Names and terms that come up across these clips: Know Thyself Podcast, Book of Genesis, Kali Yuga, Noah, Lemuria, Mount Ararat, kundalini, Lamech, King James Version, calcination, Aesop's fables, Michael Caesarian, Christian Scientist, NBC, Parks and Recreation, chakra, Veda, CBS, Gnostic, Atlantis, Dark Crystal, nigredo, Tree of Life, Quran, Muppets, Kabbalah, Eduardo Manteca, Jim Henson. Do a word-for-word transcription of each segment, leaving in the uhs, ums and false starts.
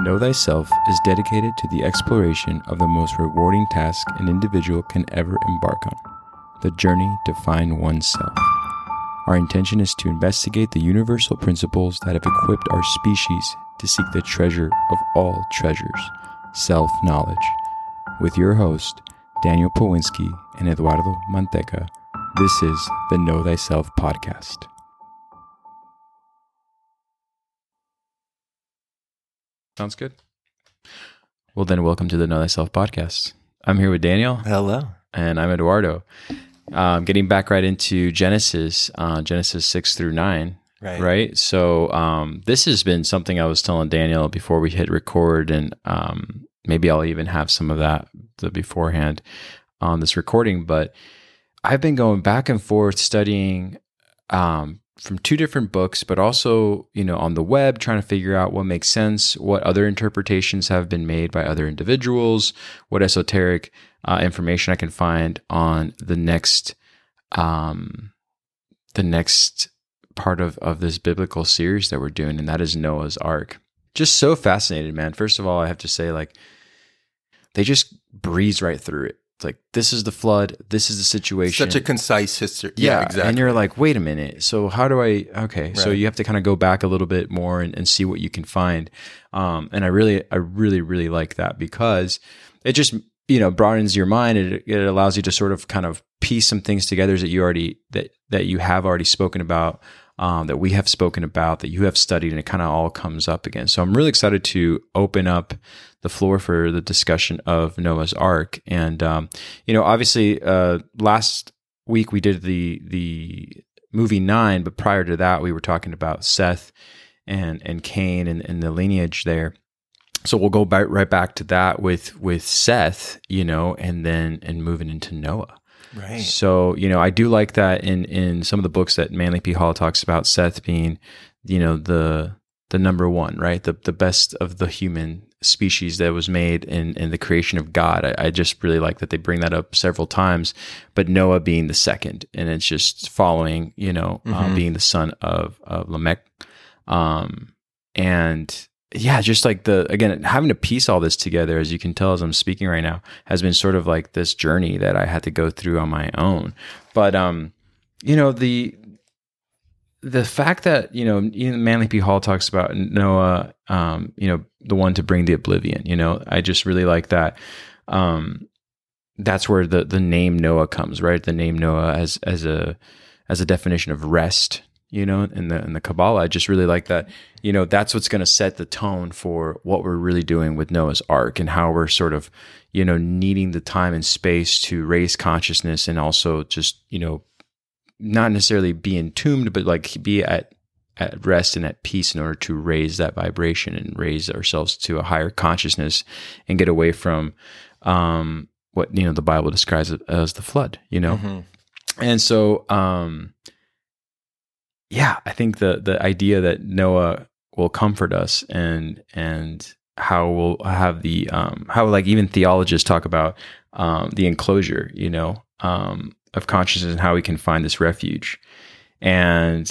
Know Thyself is dedicated to the exploration of the most rewarding task an individual can ever embark on, the journey to find oneself. Our intention is to investigate the universal principles that have equipped our species to seek the treasure of all treasures, self-knowledge, with your host, Daniel Pawinski and Eduardo Manteca. This is the Know Thyself Podcast. Sounds good. Well then, welcome to the Know Thyself Podcast. I'm here with Daniel. Hello. And I'm Eduardo. Um, getting back right into Genesis, uh, Genesis six through nine, right? right? So um, this has been something I was telling Daniel before we hit record, and um, maybe I'll even have some of that the beforehand on this recording, but I've been going back and forth studying um, from two different books, but also, you know, on the web, trying to figure out what makes sense, what other interpretations have been made by other individuals, what esoteric Uh, information I can find on the next, um, the next part of, of this biblical series that we're doing, and that is Noah's Ark. Just so fascinated, man. First of all, I have to say, like, they just breeze right through it. It's like, this is the flood, this is the situation. Such a concise history. Yeah, yeah, exactly. And you're like, wait a minute. So how do I, okay. Right. So you have to kind of go back a little bit more and, and see what you can find. Um, and I really, I really, really like that, because it just, you know, broadens your mind. It, it allows you to sort of kind of piece some things together that you already, that, that you have already spoken about, um, that we have spoken about, that you have studied, and it kind of all comes up again. So I'm really excited to open up the floor for the discussion of Noah's Ark. And, um, you know, obviously, uh, last week we did the, the movie Nine, but prior to that, we were talking about Seth and, and Cain and, and the lineage there. So we'll go by, right back to that with, with Seth, you know, and then and moving into Noah. Right. So, you know, I do like that in, in some of the books that Manly P. Hall talks about Seth being, you know, the the number one, right? The the best of the human species that was made in, in the creation of God. I, I just really like that they bring that up several times, but Noah being the second, and it's just following, you know, mm-hmm. um, being the son of, of Lamech. Um, and... Yeah, just like the, again, having to piece all this together, as you can tell as I'm speaking right now, has been sort of like this journey that I had to go through on my own. But, um, you know, the the fact that, you know, Manly P. Hall talks about Noah, um, you know, the one to bring the oblivion, you know, I just really like that. Um, that's where the the name Noah comes, right? The name Noah as as a as a definition of rest, you know, in the in the Kabbalah. I just really like that, you know, that's what's going to set the tone for what we're really doing with Noah's Ark, and how we're sort of, you know, needing the time and space to raise consciousness, and also just, you know, not necessarily be entombed, but like be at, at rest and at peace in order to raise that vibration and raise ourselves to a higher consciousness and get away from um, what, you know, the Bible describes as the flood, you know? Mm-hmm. And so... um Yeah, I think the the idea that Noah will comfort us, and and how we'll have the um, how like even theologists talk about um, the enclosure, you know, um, of consciousness, and how we can find this refuge. And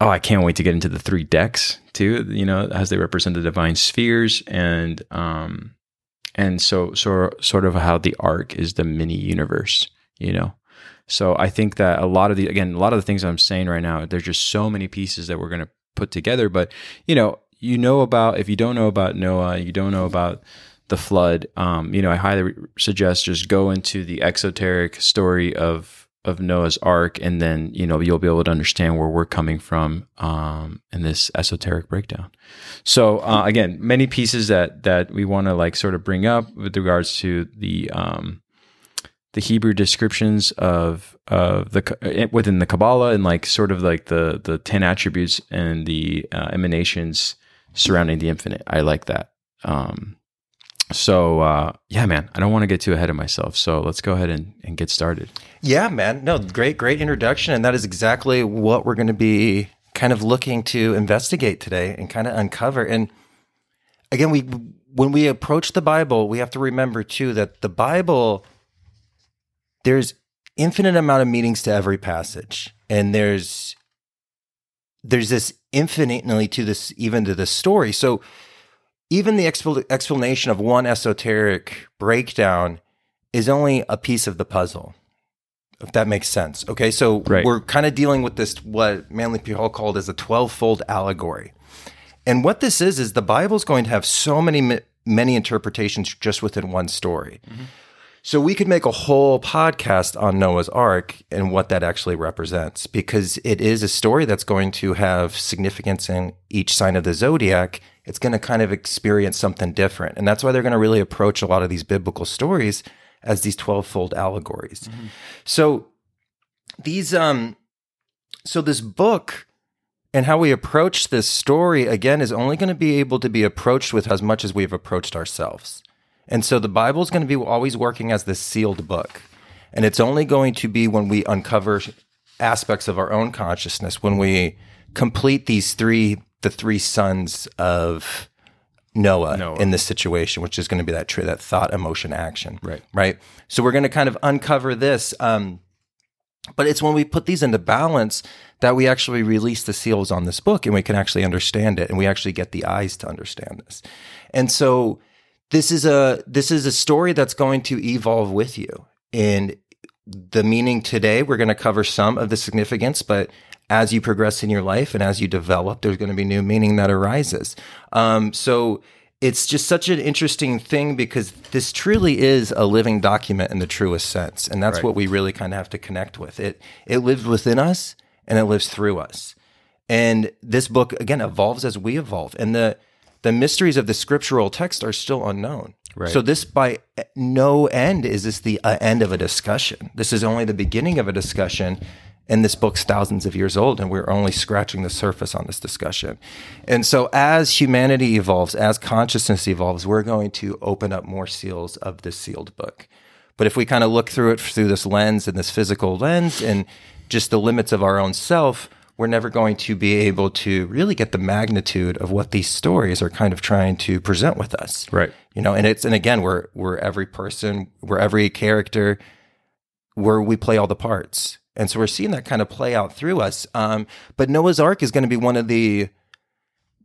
oh, I can't wait to get into the three decks too, you know, as they represent the divine spheres, and um, and so so sort of how the ark is the mini universe, you know. So I think that a lot of the, again, a lot of the things I'm saying right now, there's just so many pieces that we're going to put together. But, you know, you know about, if you don't know about Noah, you don't know about the flood, um, you know, I highly suggest just go into the exoteric story of, of Noah's Ark. And then, you know, you'll be able to understand where we're coming from um, in this esoteric breakdown. So uh, again, many pieces that, that we want to like sort of bring up with regards to the, um, the Hebrew descriptions of of the within the Kabbalah, and like sort of like the the ten attributes and the uh, emanations surrounding the infinite. I like that. Um, so uh, yeah, man, I don't want to get too ahead of myself. So let's go ahead and, and get started. Yeah, man. No, great, great introduction. And that is exactly what we're going to be kind of looking to investigate today and kind of uncover. And again, we when we approach the Bible, we have to remember too that the Bible... there's infinite amount of meanings to every passage, and there's there's this infinitely to this, even to the story. So even the expl- explanation of one esoteric breakdown is only a piece of the puzzle, if that makes sense. Okay, so right. we're kind of dealing with this, what Manly P. Hall called as a twelve-fold allegory. And what this is, is the Bible's going to have so many, many interpretations just within one story. Mm-hmm. So we could make a whole podcast on Noah's Ark and what that actually represents, because it is a story that's going to have significance in each sign of the zodiac. It's going to kind of experience something different. And that's why they're going to really approach a lot of these biblical stories as these twelve-fold allegories. Mm-hmm. So these, um, so this book and how we approach this story, again, is only going to be able to be approached with as much as we've approached ourselves. And so the Bible is going to be always working as this sealed book. And it's only going to be when we uncover aspects of our own consciousness, when we complete these three, the three sons of Noah, Noah. in this situation, which is going to be that tree, that thought, emotion, action. Right. Right. So we're going to kind of uncover this. Um, but it's when we put these into balance that we actually release the seals on this book and we can actually understand it. And we actually get the eyes to understand this. And so... This is a this is a story that's going to evolve with you. And the meaning today, we're going to cover some of the significance, but as you progress in your life and as you develop, there's going to be new meaning that arises. Um, so it's just such an interesting thing, because this truly is a living document in the truest sense. And that's right. what we really kind of have to connect with. It, it lives within us and it lives through us. And this book, again, evolves as we evolve. And the... The mysteries of the scriptural text are still unknown. Right. So this, by no end, is this the uh, end of a discussion. This is only the beginning of a discussion, and this book's thousands of years old, and we're only scratching the surface on this discussion. And so as humanity evolves, as consciousness evolves, we're going to open up more seals of this sealed book. But if we kind of look through it through this lens and this physical lens and just the limits of our own self, we're never going to be able to really get the magnitude of what these stories are kind of trying to present with us. Right. You know, and it's, and again, we're, we're every person, we're every character, where we play all the parts. And so we're seeing that kind of play out through us. Um, but Noah's Ark is going to be one of the,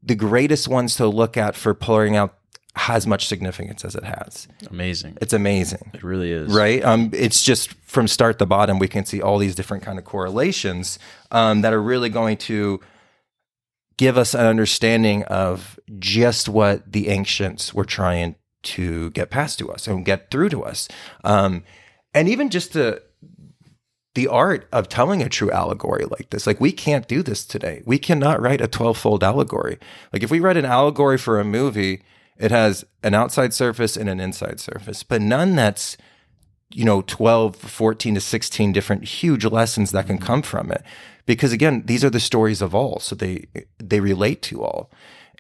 the greatest ones to look at for pouring out as much significance as it has. Amazing. It's amazing. It really is. Right? Um, it's just from start to bottom, we can see all these different kind of correlations um, that are really going to give us an understanding of just what the ancients were trying to get past to us and get through to us. Um, and even just the the art of telling a true allegory like this. Like, we can't do this today. We cannot write a twelve-fold allegory. Like, if we write an allegory for a movie... It has an outside surface and an inside surface, but none that's, you know, twelve, fourteen to sixteen different huge lessons that can come from it. Because again, these are the stories of all, so they they relate to all.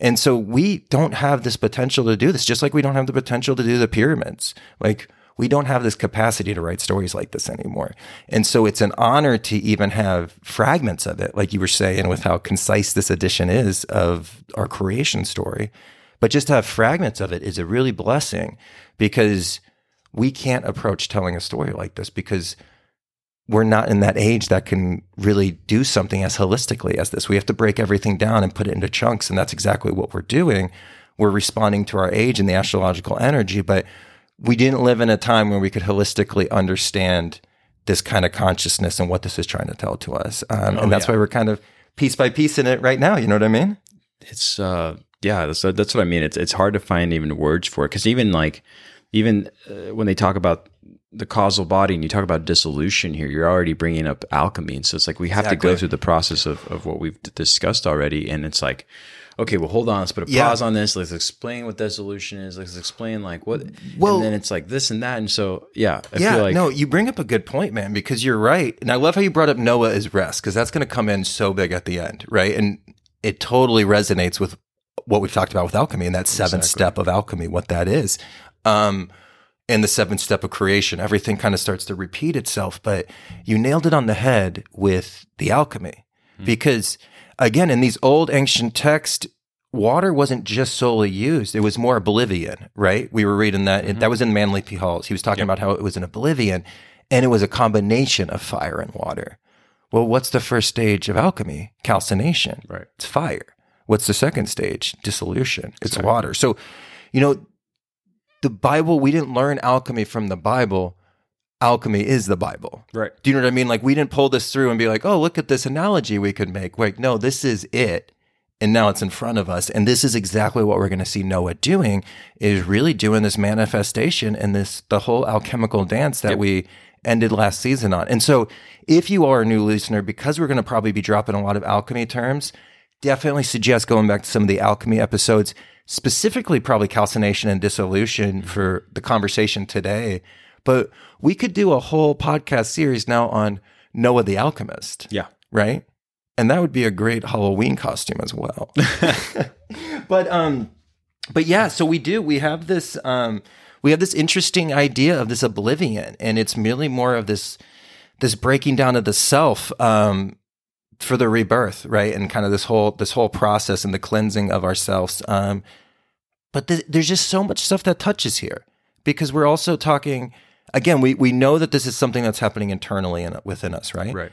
And so we don't have this potential to do this, just like we don't have the potential to do the pyramids. Like, we don't have this capacity to write stories like this anymore. And so it's an honor to even have fragments of it, like you were saying, with how concise this edition is of our creation story. But just to have fragments of it is a really blessing, because we can't approach telling a story like this, because we're not in that age that can really do something as holistically as this. We have to break everything down and put it into chunks, and that's exactly what we're doing. We're responding to our age and the astrological energy, but we didn't live in a time where we could holistically understand this kind of consciousness and what this is trying to tell to us. Um, oh, and that's yeah. why we're kind of piece by piece in it right now. You know what I mean? It's... uh Yeah, so that's what I mean. It's it's hard to find even words for it, because even like even uh, when they talk about the causal body and you talk about dissolution here, you're already bringing up alchemy, and so it's like we have exactly. to go through the process of of what we've discussed already, and it's like, okay, well, hold on, let's put a yeah. pause on this. Let's explain what dissolution is. Let's explain like what, well, and then it's like this and that, and so yeah, I yeah. feel like, no, you bring up a good point, man, because you're right, and I love how you brought up Noah as rest, because that's going to come in so big at the end, right? And it totally resonates with what we've talked about with alchemy and that seventh exactly. step of alchemy, what that is. Um, and the seventh step of creation, everything kind of starts to repeat itself, but you nailed it on the head with the alchemy. Mm-hmm. Because again, in these old ancient texts, water wasn't just solely used. It was more oblivion, right? We were reading that. Mm-hmm. That was in Manly P. Hall. He was talking yep. about how it was an oblivion, and it was a combination of fire and water. Well, what's the first stage of alchemy? Calcination. Right. It's fire. What's the second stage? Dissolution. It's exactly. water. So, you know, the Bible, we didn't learn alchemy from the Bible. Alchemy is the Bible. Right. Do you know what I mean? Like, we didn't pull this through and be like, oh, look at this analogy we could make. Like, no, this is it. And now it's in front of us. And this is exactly what we're going to see Noah doing, is really doing this manifestation and this, the whole alchemical dance that yep. we ended last season on. And so if you are a new listener, because we're going to probably be dropping a lot of alchemy terms, definitely suggest going back to some of the alchemy episodes, specifically probably calcination and dissolution for the conversation today. But we could do a whole podcast series now on Noah the Alchemist. Yeah. Right? And that would be a great Halloween costume as well. But um, but yeah, so we do. We have this um, we have this interesting idea of this oblivion, and it's merely more of this this breaking down of the self um, for the rebirth, right? And kind of this whole this whole process and the cleansing of ourselves. Um, but th- there's just so much stuff that touches here, because we're also talking. Again, we we know that this is something that's happening internally in, within us, right? Right.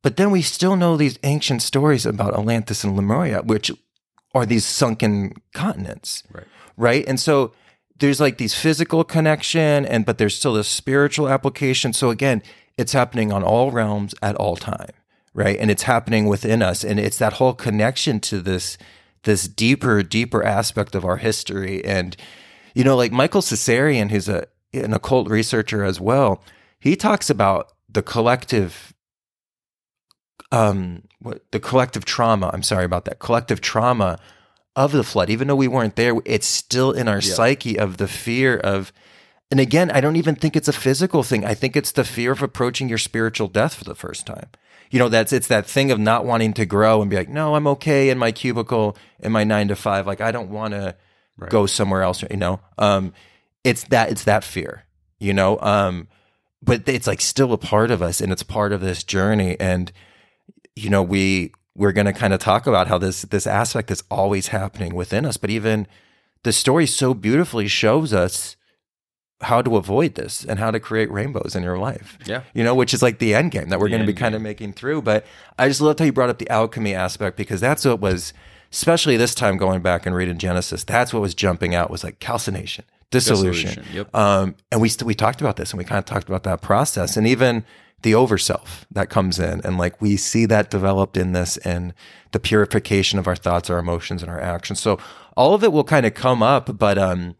But then we still know these ancient stories about Atlantis and Lemuria, which are these sunken continents, right? Right. And so there's like these physical connection, and but there's still this spiritual application. So again, it's happening on all realms at all time, right? And it's happening within us, and it's that whole connection to this this deeper, deeper aspect of our history. And you know, like Michael Caesarian, who's a an occult researcher as well, he talks about the collective um what the collective trauma i'm sorry about that collective trauma of the flood. Even though we weren't there, it's still in our yeah. psyche of the fear of, and again, I don't even think it's a physical thing. I think it's the fear of approaching your spiritual death for the first time. You know, that's it's that thing of not wanting to grow and be like, no, I'm okay in my cubicle in my nine to five, like I don't want to right. go somewhere else, you know. um It's that it's that fear, you know, um, but it's like still a part of us, and it's part of this journey. And, you know, we we're going to kind of talk about how this this aspect is always happening within us. But even the story so beautifully shows us how to avoid this and how to create rainbows in your life. Yeah, you know, which is like the end game that we're going to be kind of making through. But I just loved how you brought up the alchemy aspect, because that's what was, especially this time going back and reading Genesis, that's what was jumping out, was like calcination. Dissolution. Dissolution yep. um, and we st- we talked about this, and we kind of talked about that process, and even the overself that comes in, and like we see that developed in this, and the purification of our thoughts, our emotions, and our actions. So all of it will kind of come up, but um,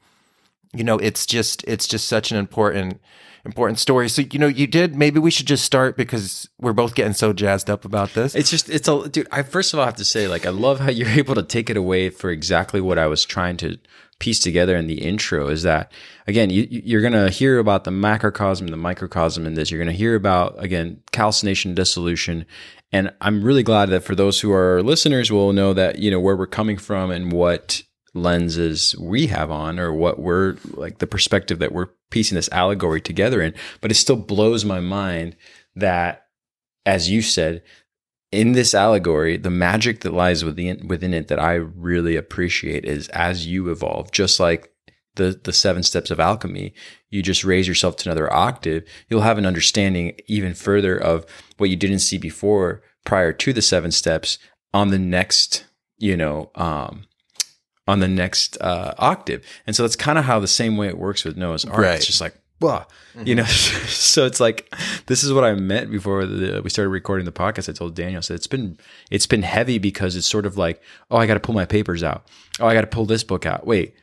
you know, it's just it's just such an important important story. So you know, you did. Maybe we should just start, because we're both getting so jazzed up about this. It's just it's a dude. I first of all have to say, like, I love how you're able to take it away for exactly what I was trying to piece together in the intro, is that, again, you, you're going to hear about the macrocosm, the microcosm in this. You're going to hear about, again, calcination, dissolution. And I'm really glad that for those who are listeners will know that, you know, where we're coming from and what lenses we have on, or what we're, like the perspective that we're piecing this allegory together in. But it still blows my mind that, as you said, in this allegory, the magic that lies within within it that I really appreciate is, as you evolve, just like the the seven steps of alchemy, you just raise yourself to another octave, you'll have an understanding even further of what you didn't see before prior to the seven steps on the next, you know, um, on the next uh, octave. And so that's kind of how the same way it works with Noah's Ark. Right. It's just like, blah, mm-hmm. you know, so it's like, this is what I meant before the, we started recording the podcast. I told Daniel, I said, it's been, it's been heavy, because it's sort of like, oh, I got to pull my papers out. Oh, I got to pull this book out. Wait,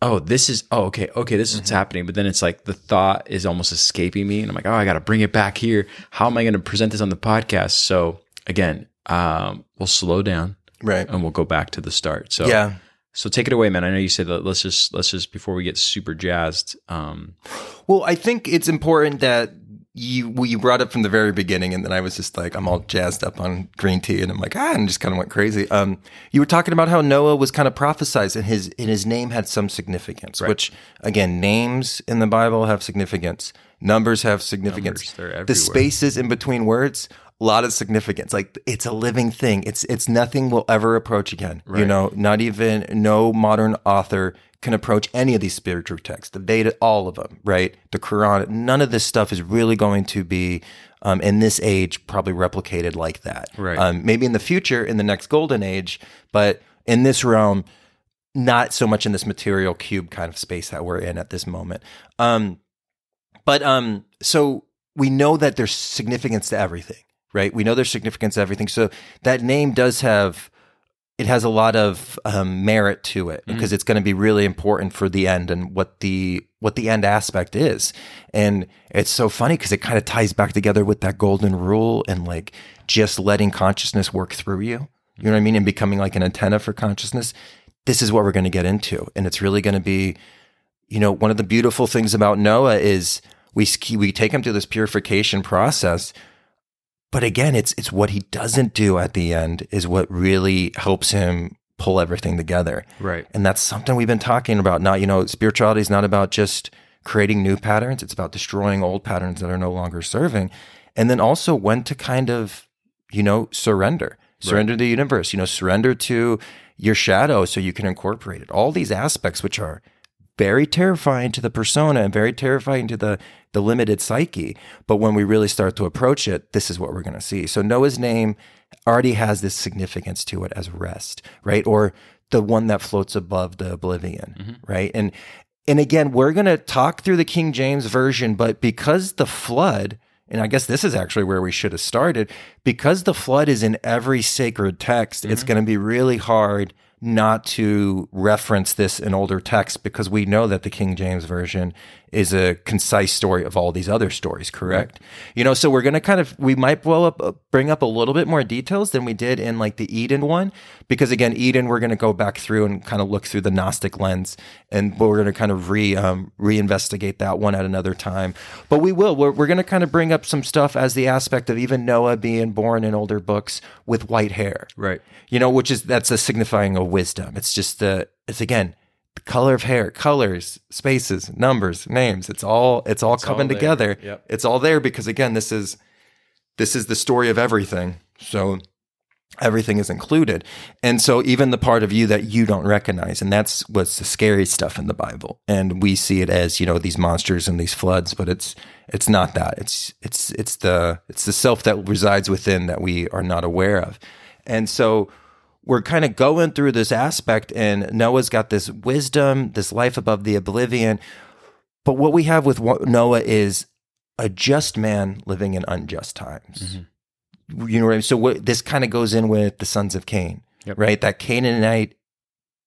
oh, this is, oh, okay. Okay. This is mm-hmm. what's happening. But then it's like, the thought is almost escaping me, and I'm like, oh, I got to bring it back here. How am I going to present this on the podcast? So again, um, we'll slow down, right, and we'll go back to the start. So yeah. So take it away, man. I know you said that. Let's just let's just before we get super jazzed. Um, well, I think it's important that you well, you brought up from the very beginning, and then I was just like, I'm all jazzed up on green tea, and I'm like, ah, and just kind of went crazy. Um, you were talking about how Noah was kind of prophesized, and his and his name had some significance. Right. Which again, names in the Bible have significance. Numbers have significance. Numbers, the spaces in between words. A lot of significance. Like, it's a living thing. It's it's nothing we'll ever approach again. Right. You know, not even no modern author can approach any of these spiritual texts. The Veda, all of them, right? The Quran. None of this stuff is really going to be um, in this age probably replicated like that. Right. Um, maybe in the future, in the next golden age, but in this realm, not so much in this material cube kind of space that we're in at this moment. Um, but um, so we know that there's significance to everything, right? We know there's significance to everything. So that name does have, it has a lot of um, merit to it, because mm. it's going to be really important for the end and what the what the end aspect is. And it's so funny because it kind of ties back together with that golden rule and like just letting consciousness work through you. You know what I mean? And becoming like an antenna for consciousness. This is what we're going to get into. And it's really going to be, you know, one of the beautiful things about Noah is we we take him through this purification process. But again, it's it's what he doesn't do at the end is what really helps him pull everything together. Right. And that's something we've been talking about. Not, you know, spirituality is not about just creating new patterns. It's about destroying old patterns that are no longer serving. And then also when to kind of, you know, surrender. Surrender right. to the universe, you know, surrender to your shadow so you can incorporate it. All these aspects, which are very terrifying to the persona and very terrifying to the, the limited psyche. But when we really start to approach it, this is what we're going to see. So Noah's name already has this significance to it as rest, right? Or the one that floats above the oblivion, mm-hmm. right? And, and again, we're going to talk through the King James Version, but because the flood... and I guess this is actually where we should have started, because the flood is in every sacred text, mm-hmm. it's going to be really hard not to reference this in older texts, because we know that the King James Version is a concise story of all these other stories, correct? Right. You know, so we're going to kind of, we might well up, bring up a little bit more details than we did in like the Eden one, because again, Eden, we're going to go back through and kind of look through the Gnostic lens, and but we're going to kind of re um, reinvestigate that one at another time. But we will, we're, we're going to kind of bring up some stuff as the aspect of even Noah being born in older books with white hair. Right. You know, which is, that's a signifying of wisdom. It's just the, it's again, color of hair, colors, spaces, numbers, names. It's all it's all it's coming all together. Yep. It's all there because again, this is this is the story of everything. So everything is included. And so even the part of you that you don't recognize, and that's what's the scary stuff in the Bible. And we see it as, you know, these monsters and these floods, but it's it's not that. It's it's it's the it's the self that resides within that we are not aware of. And so we're kind of going through this aspect, and Noah's got this wisdom, this life above the oblivion. But what we have with Noah is a just man living in unjust times. Mm-hmm. You know what I mean? So what, this kind of goes in with the sons of Cain, yep. right? That Canaanite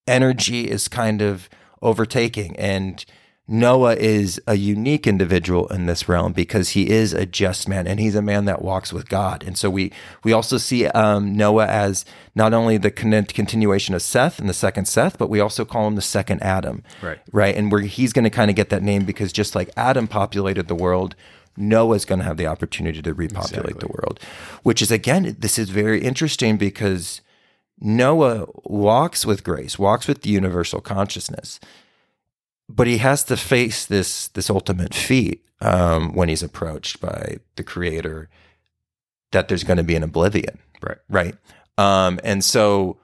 energy is kind of overtaking. And Noah is a unique individual in this realm because he is a just man, and he's a man that walks with God. And so we we also see um, Noah as not only the con- continuation of Seth and the second Seth, but we also call him the second Adam, right? Right, and where he's going to kind of get that name because just like Adam populated the world, Noah's going to have the opportunity to repopulate exactly. the world, which is again, this is very interesting because Noah walks with grace, walks with the universal consciousness. But he has to face this this ultimate feat um, when he's approached by the Creator that there's going to be an oblivion, right? Right. Um, and so,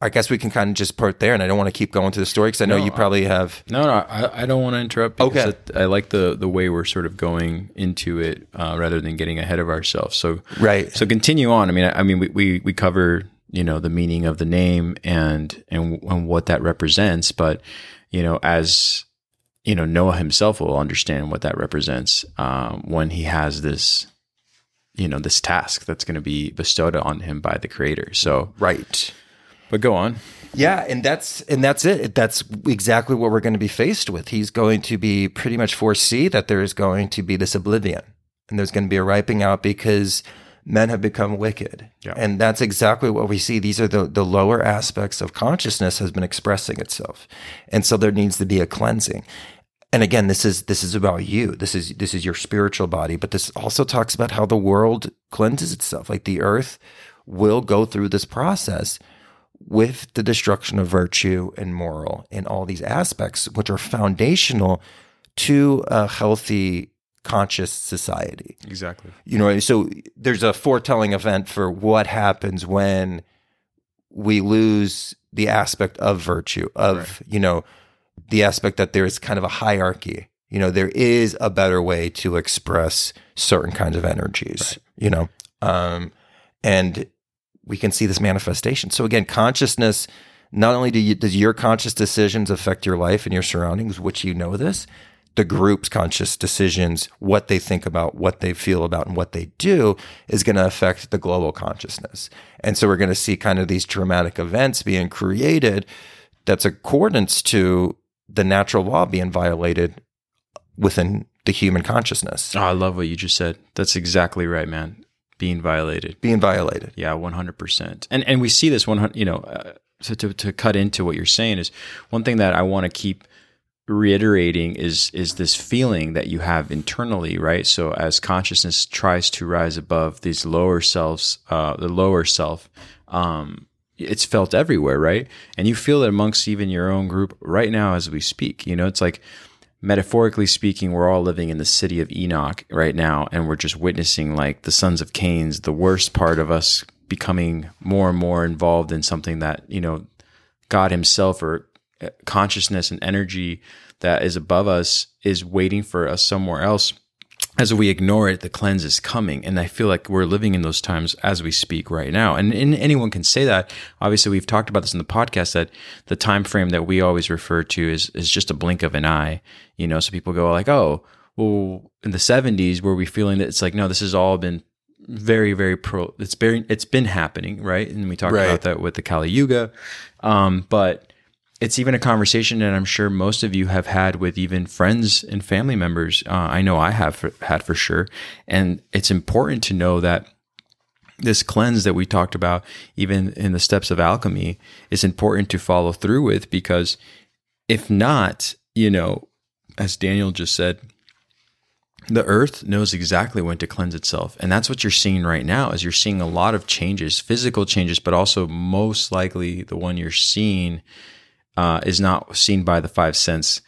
I guess we can kind of just part there, and I don't want to keep going to the story because I know no, you probably have. No, no, I, I don't want to interrupt. Because okay. I, I like the the way we're sort of going into it uh, rather than getting ahead of ourselves. So right. So continue on. I mean, I, I mean, we, we we cover you know the meaning of the name and and and what that represents, but you know as you know, Noah himself will understand what that represents um, when he has this, you know, this task that's going to be bestowed on him by the Creator. So, right. But go on. Yeah, and that's and that's it. That's exactly what we're going to be faced with. He's going to be pretty much foresee that there is going to be this oblivion, and there's going to be a wiping out because men have become wicked. Yeah. And that's exactly what we see. These are the, the lower aspects of consciousness has been expressing itself. And so there needs to be a cleansing. And again, this is this is about you. This is this is your spiritual body, but this also talks about how the world cleanses itself. Like the earth will go through this process with the destruction of virtue and moral and all these aspects, which are foundational to a healthy, conscious society. Exactly. You know, so there's a foretelling event for what happens when we lose the aspect of virtue, of right. you know. The aspect that there is kind of a hierarchy, you know, there is a better way to express certain kinds of energies, right. you know, um, and we can see this manifestation. So again, consciousness not only do you, does your conscious decisions affect your life and your surroundings, which you know this, the group's conscious decisions, what they think about, what they feel about, and what they do is going to affect the global consciousness. And so we're going to see kind of these dramatic events being created that's accordance to the natural law being violated within the human consciousness. Oh, I love what you just said. That's exactly right, man. Being violated. Being violated. Yeah, one hundred percent. And and we see this, one hundred, you know, uh, so to, to cut into what you're saying is one thing that I want to keep reiterating is is this feeling that you have internally, right? So as consciousness tries to rise above these lower selves, uh, the lower self, um, it's felt everywhere, right? And you feel it amongst even your own group right now as we speak. You know, it's like, metaphorically speaking, we're all living in the city of Enoch right now, and we're just witnessing like the sons of Cain's, the worst part of us becoming more and more involved in something that, you know, God himself or consciousness and energy that is above us is waiting for us somewhere else. As we ignore it, the cleanse is coming. And I feel like we're living in those times as we speak right now. And, and anyone can say that. Obviously, we've talked about this in the podcast, that the time frame that we always refer to is, is just a blink of an eye. You know, so people go like, oh, well, in the seventies, were we feeling that? It's like, no, this has all been very, very pro. It's, very, it's been happening, right? And we talked right. about that with the Kali Yuga. Um, but it's even a conversation that I'm sure most of you have had with even friends and family members. Uh, I know I have for, had for sure. And it's important to know that this cleanse that we talked about, even in the steps of alchemy, is important to follow through with, because if not, you know, as Daniel just said, the earth knows exactly when to cleanse itself. And that's what you're seeing right now, is you're seeing a lot of changes, physical changes, but also most likely the one you're seeing Uh, is not seen by the five sense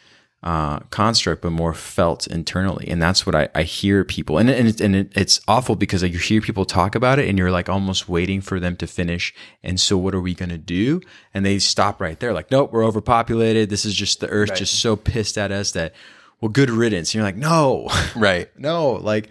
uh, construct, but more felt internally. And that's what I, I hear people. And, and, it, and it, it's awful, because like you hear people talk about it and you're like almost waiting for them to finish. And so what are we going to do? And they stop right there. Like, nope, we're overpopulated. This is just the earth right. just so pissed at us that, well, good riddance. And you're like, no. Right. No. Like,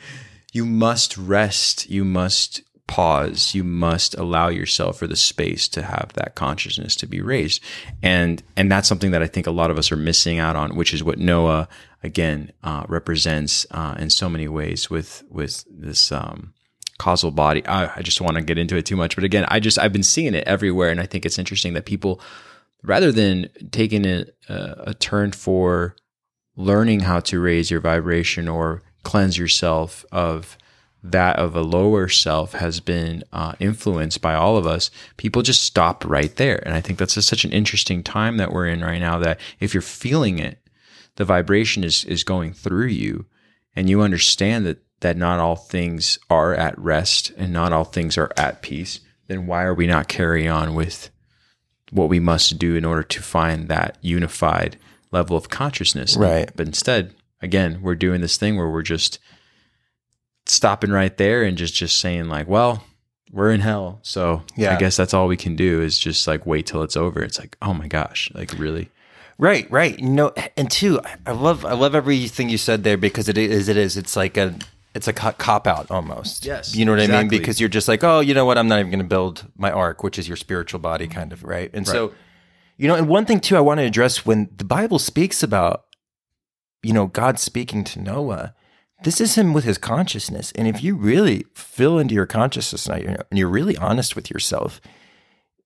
you must rest. You must pause. You must allow yourself for the space to have that consciousness to be raised. And and that's something that I think a lot of us are missing out on, which is what Noah, again, uh, represents uh, in so many ways with with this um, causal body. I, I just want to get into it too much. But again, I just, I've been seeing it everywhere. And I think it's interesting that people, rather than taking a, a turn for learning how to raise your vibration or cleanse yourself of that of a lower self has been uh, influenced by all of us, people just stop right there. And I think that's just such an interesting time that we're in right now, that if you're feeling it, the vibration is is going through you, and you understand that that not all things are at rest and not all things are at peace, then why are we not carrying on with what we must do in order to find that unified level of consciousness? Right. But instead, again, we're doing this thing where we're just stopping right there and just just saying like, well, we're in hell, so yeah, I guess that's all we can do is just like wait till it's over. It's like, oh my gosh, like really. Right right You know, and two, i love i love everything you said there, because it is it is it's like a it's a cop out almost. Yes, you know what exactly. I mean, because you're just like, oh, you know what, I'm not even going to build my ark, which is your spiritual body, kind of, right? And right. So, you know, and one thing too I want to address, when the Bible speaks about, you know, God speaking to Noah, this is him with his consciousness. And if you really fill into your consciousness and you're really honest with yourself,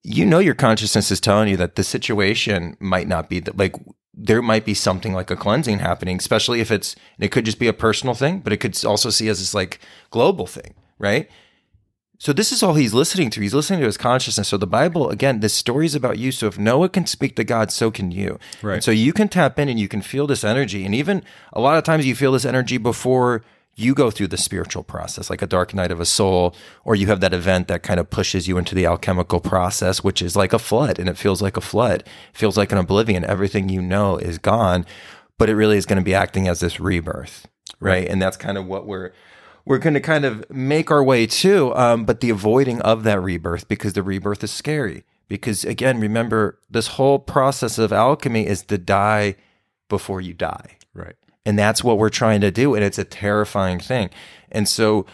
you know your consciousness is telling you that the situation might not be that, like, there might be something like a cleansing happening, especially if it's, and it could just be a personal thing, but it could also see as this like global thing, right? So this is all he's listening to. He's listening to his consciousness. So the Bible, again, this story is about you. So if Noah can speak to God, so can you. Right. And so you can tap in and you can feel this energy. And even a lot of times you feel this energy before you go through the spiritual process, like a dark night of a soul, or you have that event that kind of pushes you into the alchemical process, which is like a flood. And it feels like a flood. It feels like an oblivion. Everything you know is gone, but it really is going to be acting as this rebirth, right? Right. And that's kind of what we're... We're going to kind of make our way to, um, but the avoiding of that rebirth, because the rebirth is scary. Because again, remember, this whole process of alchemy is to die before you die. Right. And that's what we're trying to do. And it's a terrifying thing. And so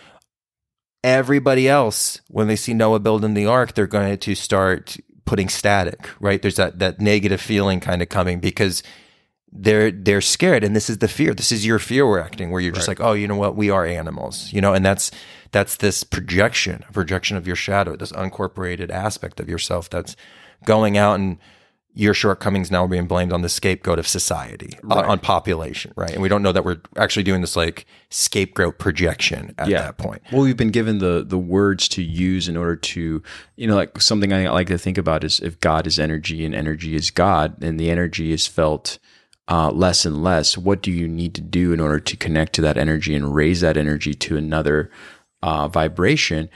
everybody else, when they see Noah building the ark, they're going to start putting static, right? There's that that negative feeling kind of coming because they're they're scared, and this is the fear. This is your fear we're acting, where you're just right. like, oh, you know what? We are animals, you know, and that's that's this projection, a projection of your shadow, this uncorporated aspect of yourself that's going out, and your shortcomings now are being blamed on the scapegoat of society, right. on, on population, right? And we don't know that we're actually doing this like scapegoat projection at yeah. that point. Well, we've been given the the words to use in order to, you know, like something I like to think about is if God is energy and energy is God, and the energy is felt uh, less and less, what do you need to do in order to connect to that energy and raise that energy to another uh, vibration?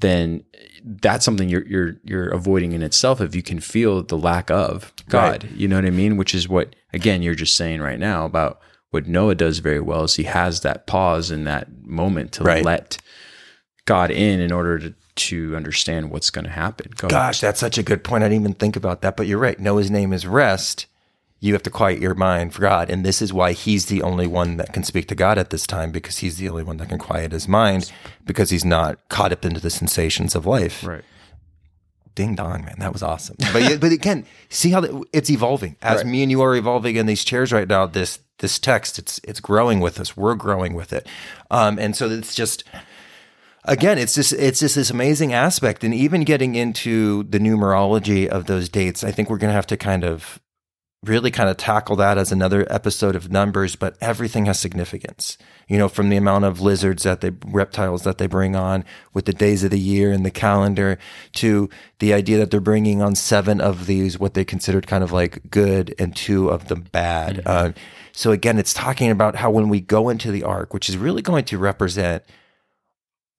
Then that's something you're you're you're avoiding in itself if you can feel the lack of God, right. you know what I mean? Which is what, again, you're just saying right now about what Noah does very well is he has that pause in that moment to right. let God in in order to, to understand what's going to happen. Go Gosh, ahead. That's such a good point. I didn't even think about that, but you're right. Noah's name is rest. You have to quiet your mind for God, and this is why he's the only one that can speak to God at this time, because he's the only one that can quiet his mind, because he's not caught up into the sensations of life. Right. Ding dong, man, that was awesome. But but again, see how the, it's evolving as right. me and you are evolving in these chairs right now. This this text, it's it's growing with us. We're growing with it, um, and so it's just. Again, it's just it's just this amazing aspect, and even getting into the numerology of those dates, I think we're going to have to kind of. really kind of tackle that as another episode of numbers, but everything has significance, you know, from the amount of lizards that they, reptiles that they bring on with the days of the year and the calendar, to the idea that they're bringing on seven of these, what they considered kind of like good, and two of them bad. Mm-hmm. Uh, so again, it's talking about how when we go into the ark, which is really going to represent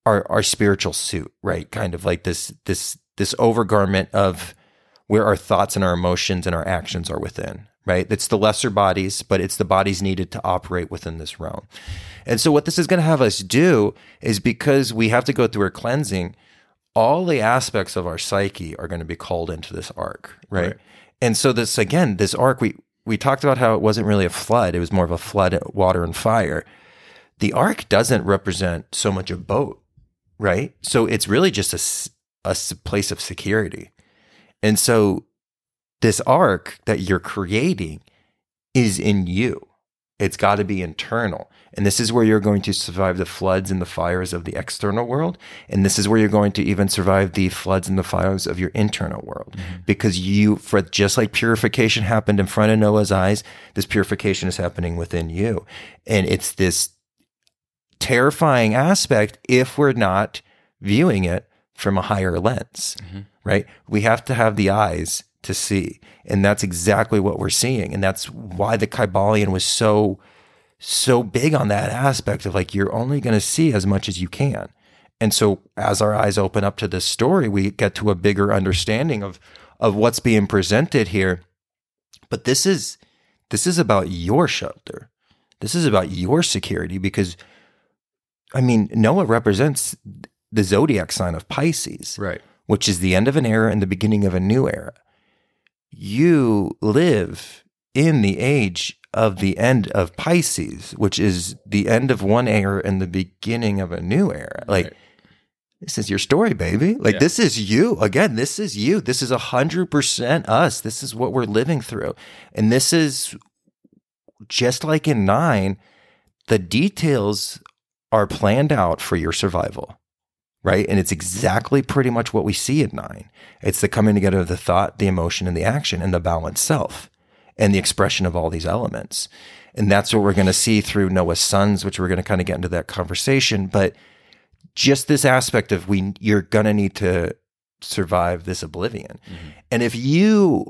our, our spiritual suit, right? Kind of like this, this, this overgarment of where our thoughts and our emotions and our actions are within, right? It's the lesser bodies, but it's the bodies needed to operate within this realm. And so what this is going to have us do is, because we have to go through a cleansing, all the aspects of our psyche are going to be called into this ark, right? right. And so this, again, this ark, we, we talked about how it wasn't really a flood. It was more of a flood, water and fire. The ark doesn't represent so much a boat, right? So it's really just a, a place of security. And so this arc that you're creating is in you. It's got to be internal. And this is where you're going to survive the floods and the fires of the external world. And this is where you're going to even survive the floods and the fires of your internal world. Mm-hmm. Because you, for just like purification happened in front of Noah's eyes, this purification is happening within you. And it's this terrifying aspect if we're not viewing it from a higher lens. Mm-hmm. Right? We have to have the eyes to see. And that's exactly what we're seeing. And that's why the Kabbalion was so, so big on that aspect of like, you're only going to see as much as you can. And so as our eyes open up to this story, we get to a bigger understanding of, of what's being presented here. But this is, this is about your shelter. This is about your security, because, I mean, Noah represents the zodiac sign of Pisces. Right. Which is the end of an era and the beginning of a new era. You live in the age of the end of Pisces, which is the end of one era and the beginning of a new era. Like, right. This is your story, baby. Like, yeah. This is you. Again, this is you. This is one hundred percent us. This is what we're living through. And this is, just like in Nine, the details are planned out for your survival. Right? And it's exactly pretty much what we see at Nine. It's the coming together of the thought, the emotion, and the action, and the balanced self, and the expression of all these elements. And that's what we're going to see through Noah's sons, which we're going to kind of get into that conversation. But just this aspect of we, you're going to need to survive this oblivion. Mm-hmm. And if you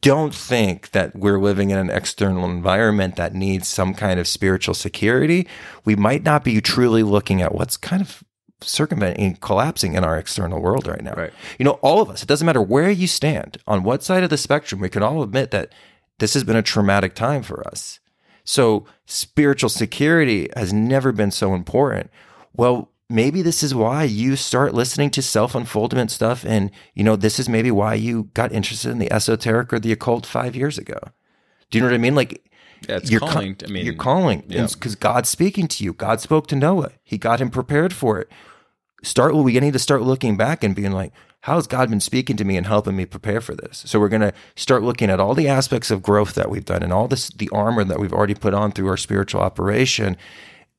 don't think that we're living in an external environment that needs some kind of spiritual security, we might not be truly looking at what's kind of circumventing and collapsing in our external world right now. Right. You know, all of us, it doesn't matter where you stand, on what side of the spectrum, we can all admit that this has been a traumatic time for us. So spiritual security has never been so important. Well, maybe this is why you start listening to self-unfoldment stuff, and, you know, this is maybe why you got interested in the esoteric or the occult five years ago. Do you know what I mean? Like, Yeah, you're calling. Ca- I mean, you're calling because yeah. God's speaking to you. God spoke to Noah. He got him prepared for it. Start. We need to start looking back and being like, how has God been speaking to me and helping me prepare for this? So we're going to start looking at all the aspects of growth that we've done and all this, the armor that we've already put on through our spiritual operation,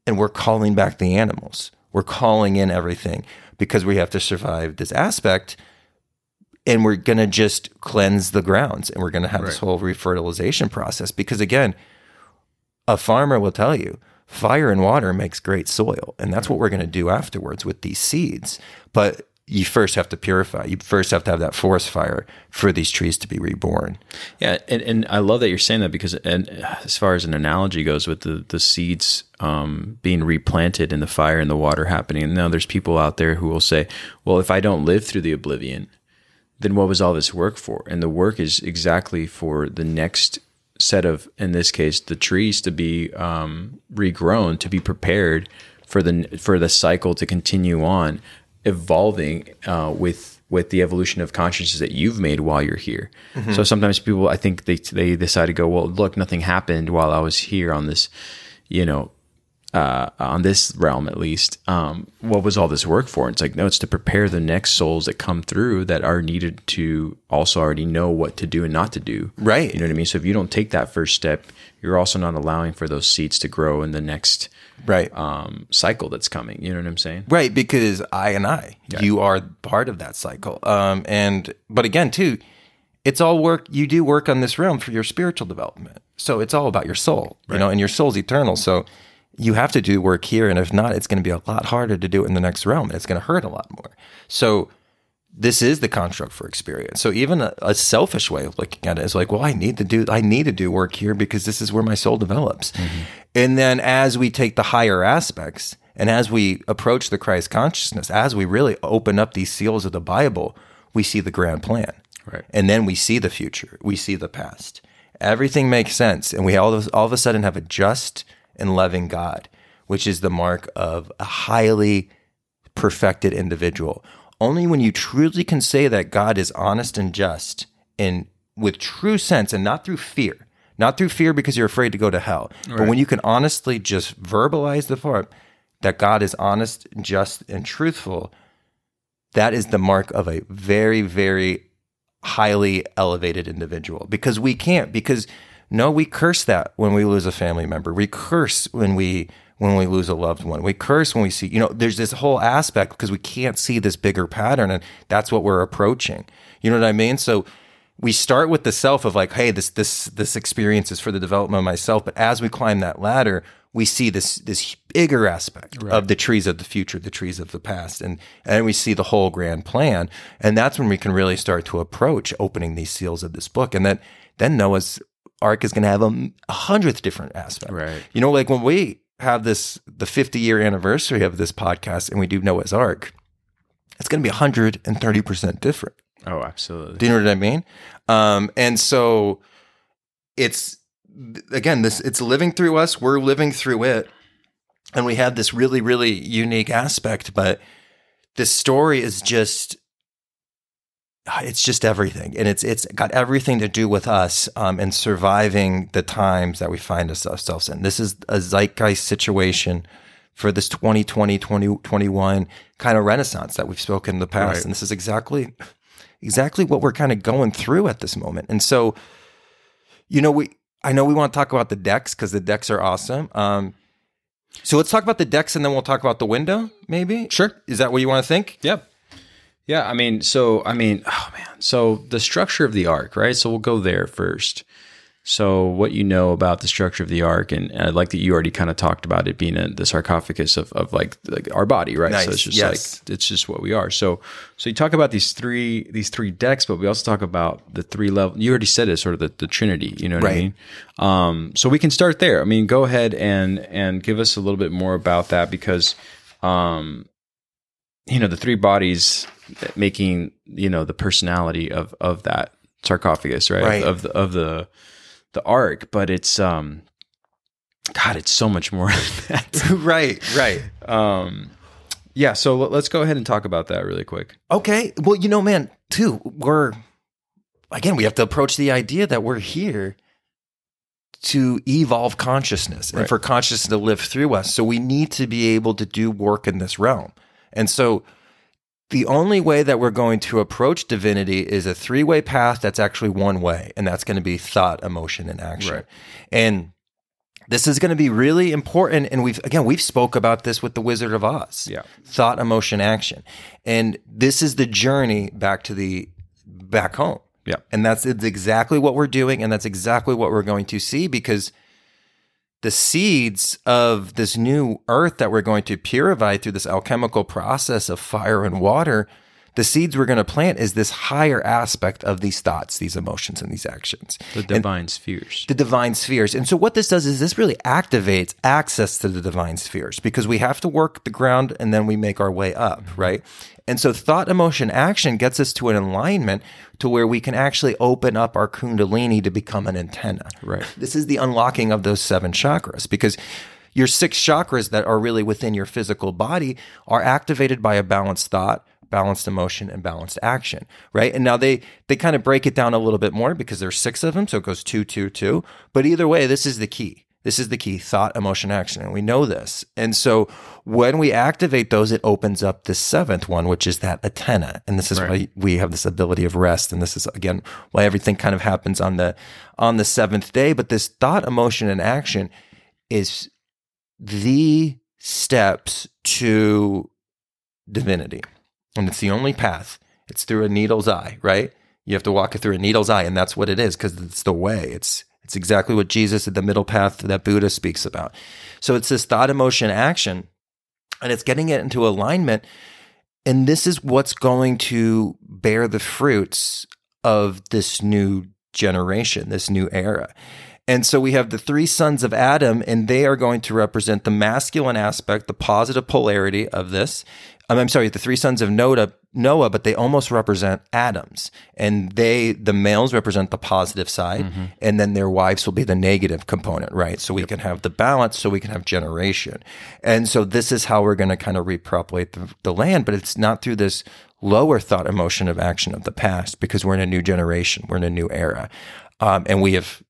and we're calling back the animals. We're calling in everything because we have to survive this aspect, and we're going to just cleanse the grounds, and we're going to have right. this whole refertilization process because, again, a farmer will tell you, fire and water makes great soil, and that's what we're going to do afterwards with these seeds. But you first have to purify. You first have to have that forest fire for these trees to be reborn. Yeah, and, and I love that you're saying that because and as far as an analogy goes with the, the seeds um, being replanted and the fire and the water happening, and now there's people out there who will say, well, if I don't live through the oblivion, then what was all this work for? And the work is exactly for the next set of, in this case, the trees to be um, regrown, to be prepared for the for the cycle to continue on, evolving uh, with with the evolution of consciousness that you've made while you're here. Mm-hmm. So sometimes people, I think they they decide to go, well, look, nothing happened while I was here on this, you know, uh, on this realm at least. Um, what was all this work for? And it's like, no, it's to prepare the next souls that come through that are needed to also already know what to do and not to do. Right. You know what I mean? So if you don't take that first step, you're also not allowing for those seeds to grow in the next right um cycle that's coming. You know what I'm saying? Right, because I and I yeah. you are part of that cycle, um and but again too, it's all work. You do work on this realm for your spiritual development, so it's all about your soul, right. You know, and your soul's eternal, so you have to do work here, and if not, it's going to be a lot harder to do it in the next realm, and it's going to hurt a lot more. So this is the construct for experience. So even a, a selfish way of looking at it is like, well, I need to do, I need to do work here because this is where my soul develops. Mm-hmm. And then as we take the higher aspects and as we approach the Christ consciousness, as we really open up these seals of the Bible, we see the grand plan. Right. And then we see the future. We see the past. Everything makes sense. And we all of, all of a sudden have a just and loving God, which is the mark of a highly perfected individual. Only when you truly can say that God is honest and just and with true sense and not through fear, not through fear because you're afraid to go to hell, right. But when you can honestly just verbalize the part that God is honest, just, and truthful, that is the mark of a very, very highly elevated individual. Because we can't, because no, we curse that when we lose a family member. We curse when we... when we lose a loved one. We curse when we see, you know, there's this whole aspect because we can't see this bigger pattern, and that's what we're approaching. You know what I mean? So we start with the self of like, hey, this this this experience is for the development of myself. But as we climb that ladder, we see this this bigger aspect right. of the trees of the future, the trees of the past. And and we see the whole grand plan. And that's when we can really start to approach opening these seals of this book. And that then Noah's Ark is going to have a, a hundredth different aspect. Right. You know, like when we have this, the fifty year anniversary of this podcast, and we do Noah's Ark, it's going to be one hundred thirty percent different. Oh, absolutely. Do you know what I mean? Um, and so it's, again, this, it's living through us. We're living through it. And we have this really, really unique aspect, but this story is just, it's just everything. And it's, it's got everything to do with us um, and surviving the times that we find ourselves in. This is a zeitgeist situation for this twenty twenty, twenty twenty-one kind of renaissance that we've spoken in the past. Right. And this is exactly, exactly what we're kind of going through at this moment. And so, you know, we, I know we want to talk about the decks because the decks are awesome. Um, so let's talk about the decks, and then we'll talk about the window maybe. Sure. Is that what you want to think? Yep. Yeah, I mean, so, I mean, oh man, so the structure of the ark, right? So we'll go there first. So what you know about the structure of the ark, and I like that you already kind of talked about it being a, the sarcophagus of, of like, like our body, right? Nice. So it's just yes. like, it's just what we are. So, so you talk about these three, these three decks, but we also talk about the three level. You already said it, sort of the, the Trinity, you know what right. I mean? Um, so we can start there. I mean, go ahead and, and give us a little bit more about that because, um, you know, the three bodies making, you know, the personality of, of that sarcophagus, right? right. Of the, of the, the ark, but it's, um, God, it's so much more than that. right. Right. Um, yeah. So let's go ahead and talk about that really quick. Okay. Well, you know, man, too, we're, again, we have to approach the idea that we're here to evolve consciousness right. and for consciousness to live through us. So we need to be able to do work in this realm. And so the only way that we're going to approach divinity is a three-way path that's actually one way, and that's going to be thought, emotion, and action. Right. And this is going to be really important, and we've again, we've spoke about this with the Wizard of Oz. Yeah. Thought, emotion, action. And this is the journey back to the back home. Yeah. And that's it's exactly what we're doing, and that's exactly what we're going to see, because the seeds of this new earth that we're going to purify through this alchemical process of fire and water, the seeds we're going to plant is this higher aspect of these thoughts, these emotions, and these actions. The divine and spheres. The divine spheres. And so what this does is this really activates access to the divine spheres, because we have to work the ground and then we make our way up, right? And so thought, emotion, action gets us to an alignment to where we can actually open up our kundalini to become an antenna. Right. This is the unlocking of those seven chakras, because your six chakras that are really within your physical body are activated by a balanced thought, balanced emotion, and balanced action, right? And now they they kind of break it down a little bit more because there's six of them, so it goes two, two, two. But either way, this is the key. This is the key, thought, emotion, action, and we know this. And so when we activate those, it opens up the seventh one, which is that antenna. And this is right. why we have this ability of rest. And this is, again, why everything kind of happens on the on the seventh day. But this thought, emotion, and action is the steps to divinity. And it's the only path. It's through a needle's eye, right? You have to walk it through a needle's eye, and that's what it is, because it's the way. It's It's exactly what Jesus at the middle path that Buddha speaks about. So it's this thought, emotion, action, and it's getting it into alignment. And this is what's going to bear the fruits of this new generation, this new era. And so we have the three sons of Adam, and they are going to represent the masculine aspect, the positive polarity of this. Um, I'm sorry, the three sons of Noah, Noah, but they almost represent Adam's. And they, the males represent the positive side, mm-hmm. and then their wives will be the negative component, right? So we yep. can have the balance, so we can have generation. And so this is how we're going to kind of repopulate the, the land, but it's not through this lower thought, emotion, of action of the past, because we're in a new generation, we're in a new era. Um, and we have...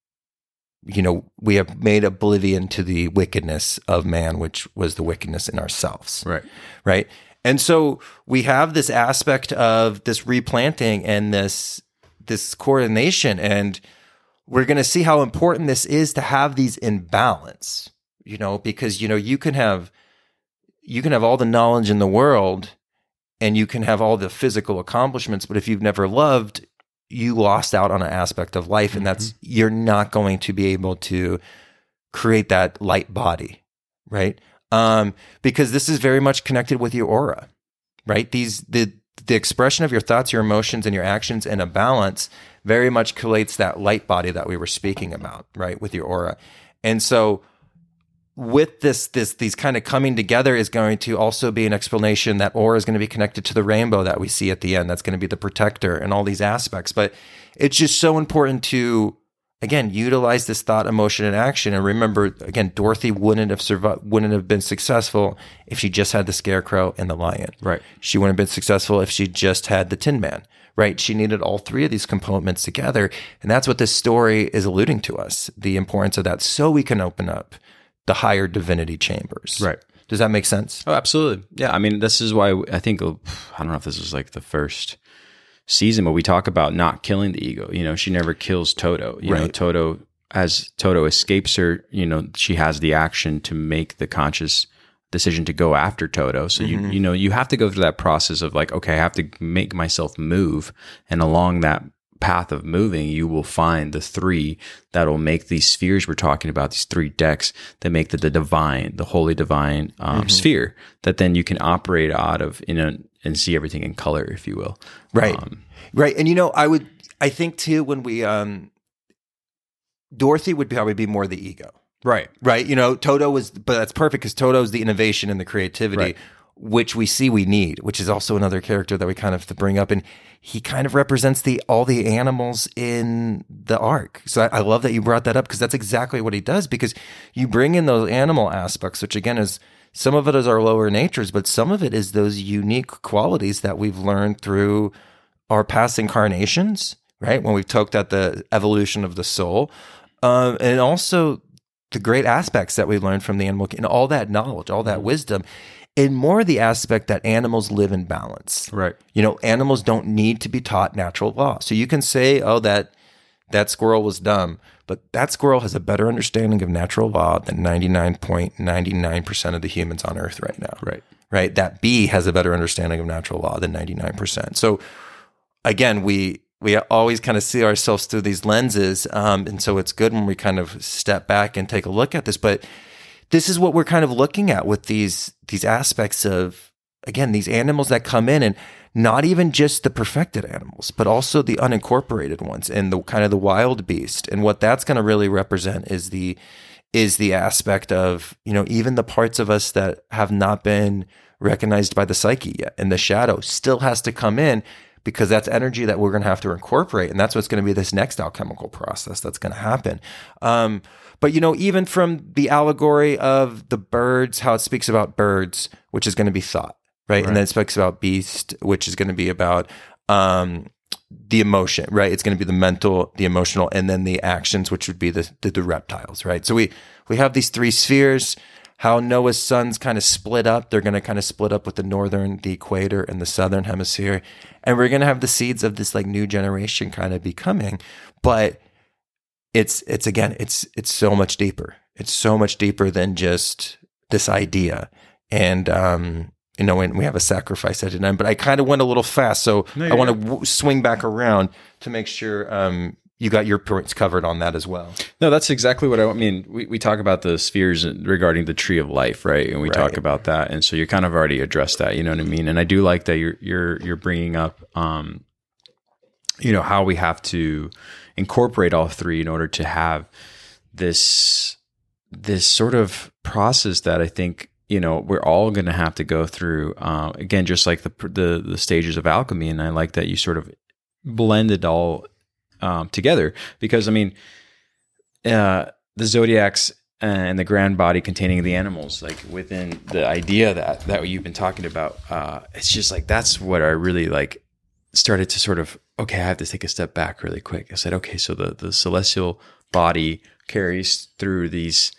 you know, we have made oblivion to the wickedness of man, which was the wickedness in ourselves. Right. Right. And so we have this aspect of this replanting and this, this coordination, and we're going to see how important this is to have these in balance, you know, because, you know, you can have, you can have all the knowledge in the world and you can have all the physical accomplishments, but if you've never loved, you lost out on an aspect of life, and that's, you're not going to be able to create that light body, right? Um, because this is very much connected with your aura, right? These, the, the expression of your thoughts, your emotions, and your actions in a balance very much collates that light body that we were speaking about, right? With your aura. And so with this, this, these kind of coming together is going to also be an explanation that aura is going to be connected to the rainbow that we see at the end. That's going to be the protector and all these aspects. But it's just so important to, again, utilize this thought, emotion, and action. And remember, again, Dorothy wouldn't have survived, wouldn't have been successful if she just had the scarecrow and the lion. Right. She wouldn't have been successful if she just had the Tin Man. Right. She needed all three of these components together. And that's what this story is alluding to us, the importance of that, so we can open up the higher divinity chambers. Right. Does that make sense? Oh, absolutely. Yeah. I mean, this is why I think, I don't know if this was like the first season, but we talk about not killing the ego. You know, she never kills Toto. You right. know, Toto, as Toto escapes her, you know, she has the action to make the conscious decision to go after Toto. So, mm-hmm. you you know, you have to go through that process of like, okay, I have to make myself move. And along that path of moving, you will find the three that'll make these spheres we're talking about, these three decks that make the, the divine, the holy divine um, mm-hmm. sphere that then you can operate out of, you know, and see everything in color, if you will. Right. Um, right. And, you know, I would, I think too, when we, um, Dorothy would probably be more the ego. Right. Right. You know, Toto was, but that's perfect because Toto's the innovation and the creativity. Right. Which we see we need, which is also another character that we kind of have to bring up. And he kind of represents the all the animals in the ark. So I, I love that you brought that up, because that's exactly what he does, because you bring in those animal aspects, which again is, some of it is our lower natures, but some of it is those unique qualities that we've learned through our past incarnations, right? When we've talked at the evolution of the soul. Um, and also the great aspects that we learned from the animal, and all that knowledge, all that wisdom. in more the aspect that animals live in balance. Right. You know, animals don't need to be taught natural law. So you can say, oh, that that squirrel was dumb, but that squirrel has a better understanding of natural law than ninety-nine point nine nine percent of the humans on Earth right now. Right. Right. That bee has a better understanding of natural law than ninety-nine percent. So again, we we always kind of see ourselves through these lenses. Um, and so it's good when we kind of step back and take a look at this. But this is what we're kind of looking at with these these aspects of, again, these animals that come in, and not even just the perfected animals, but also the unincorporated ones and the kind of the wild beast. And what that's going to really represent is the is the aspect of, you know, even the parts of us that have not been recognized by the psyche yet. And the shadow still has to come in, because that's energy that we're going to have to incorporate. And that's what's going to be this next alchemical process that's going to happen. Um, but, you know, even from the allegory of the birds, how it speaks about birds, which is going to be thought, right? right. And then it speaks about beast, which is going to be about um, the emotion, right? It's going to be the mental, the emotional, and then the actions, which would be the, the, the reptiles, right? So we, we have these three spheres. How Noah's sons kind of split up. They're going to kind of split up with the northern, the equator, and the southern hemisphere. And we're going to have the seeds of this like new generation kind of becoming. But it's, it's again, it's, it's so much deeper. It's so much deeper than just this idea. And, um, you know, and we have a sacrifice at an end, but I kind of went a little fast. So no, I want to w- swing back around to make sure, um, you got your points covered on that as well. No, that's exactly what I mean. We we talk about the spheres regarding the Tree of Life, right? And we right. talk about that, and so you kind of already addressed that. You know what I mean? And I do like that you're you're you're bringing up, um, you know, how we have to incorporate all three in order to have this this sort of process that I think, you know, we're all going to have to go through. Uh, again, just like the, the the stages of alchemy, and I like that you sort of blended all. Um, together, because I mean, uh, the zodiacs and the grand body containing the animals, like within the idea that that you've been talking about, uh, it's just like that's what I really like. Started to sort of okay, I have to take a step back really quick. I said, okay, so the the celestial body carries through these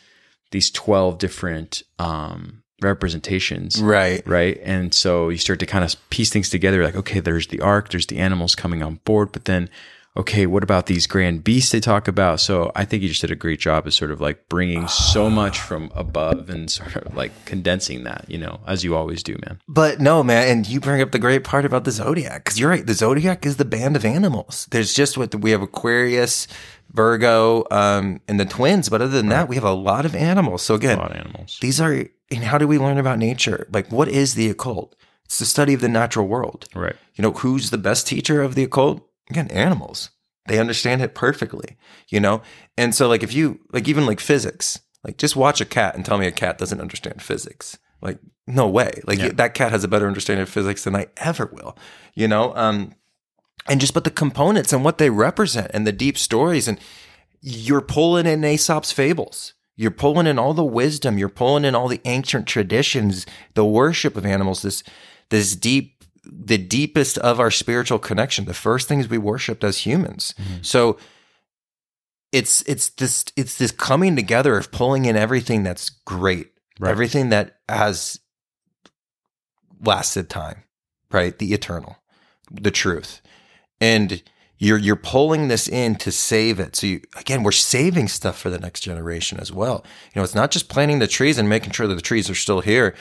these twelve different um, representations, right, right, and so you start to kind of piece things together. Like, okay, there's the ark, there's the animals coming on board, but then. Okay, what about these grand beasts they talk about? So I think you just did a great job of sort of like bringing so much from above and sort of like condensing that, you know, as you always do, man. But no, man, and you bring up the great part about the Zodiac, because you're right. The Zodiac is the band of animals. There's just what the, we have Aquarius, Virgo, um, and the twins. But other than right. that, we have a lot of animals. So again, a lot of animals. These are, and how do we learn about nature? Like, what is the occult? It's the study of the natural world. Right. You know, who's the best teacher of the occult? Again, animals, they understand it perfectly, you know? And so like if you, like even like physics, like just watch a cat and tell me a cat doesn't understand physics. Like, no way. Like yeah. that cat has a better understanding of physics than I ever will, you know? Um, and just, but the components and what they represent and the deep stories, and you're pulling in Aesop's fables. You're pulling in all the wisdom. You're pulling in all the ancient traditions, the worship of animals, this this deep, the deepest of our spiritual connection, the first things we worshiped as humans. Mm-hmm. So it's it's this it's this coming together of pulling in everything that's great, right. everything that has lasted time, right? The eternal, the truth, and you're you're pulling this in to save it. So you, again, we're saving stuff for the next generation as well. You know, it's not just planting the trees and making sure that the trees are still here.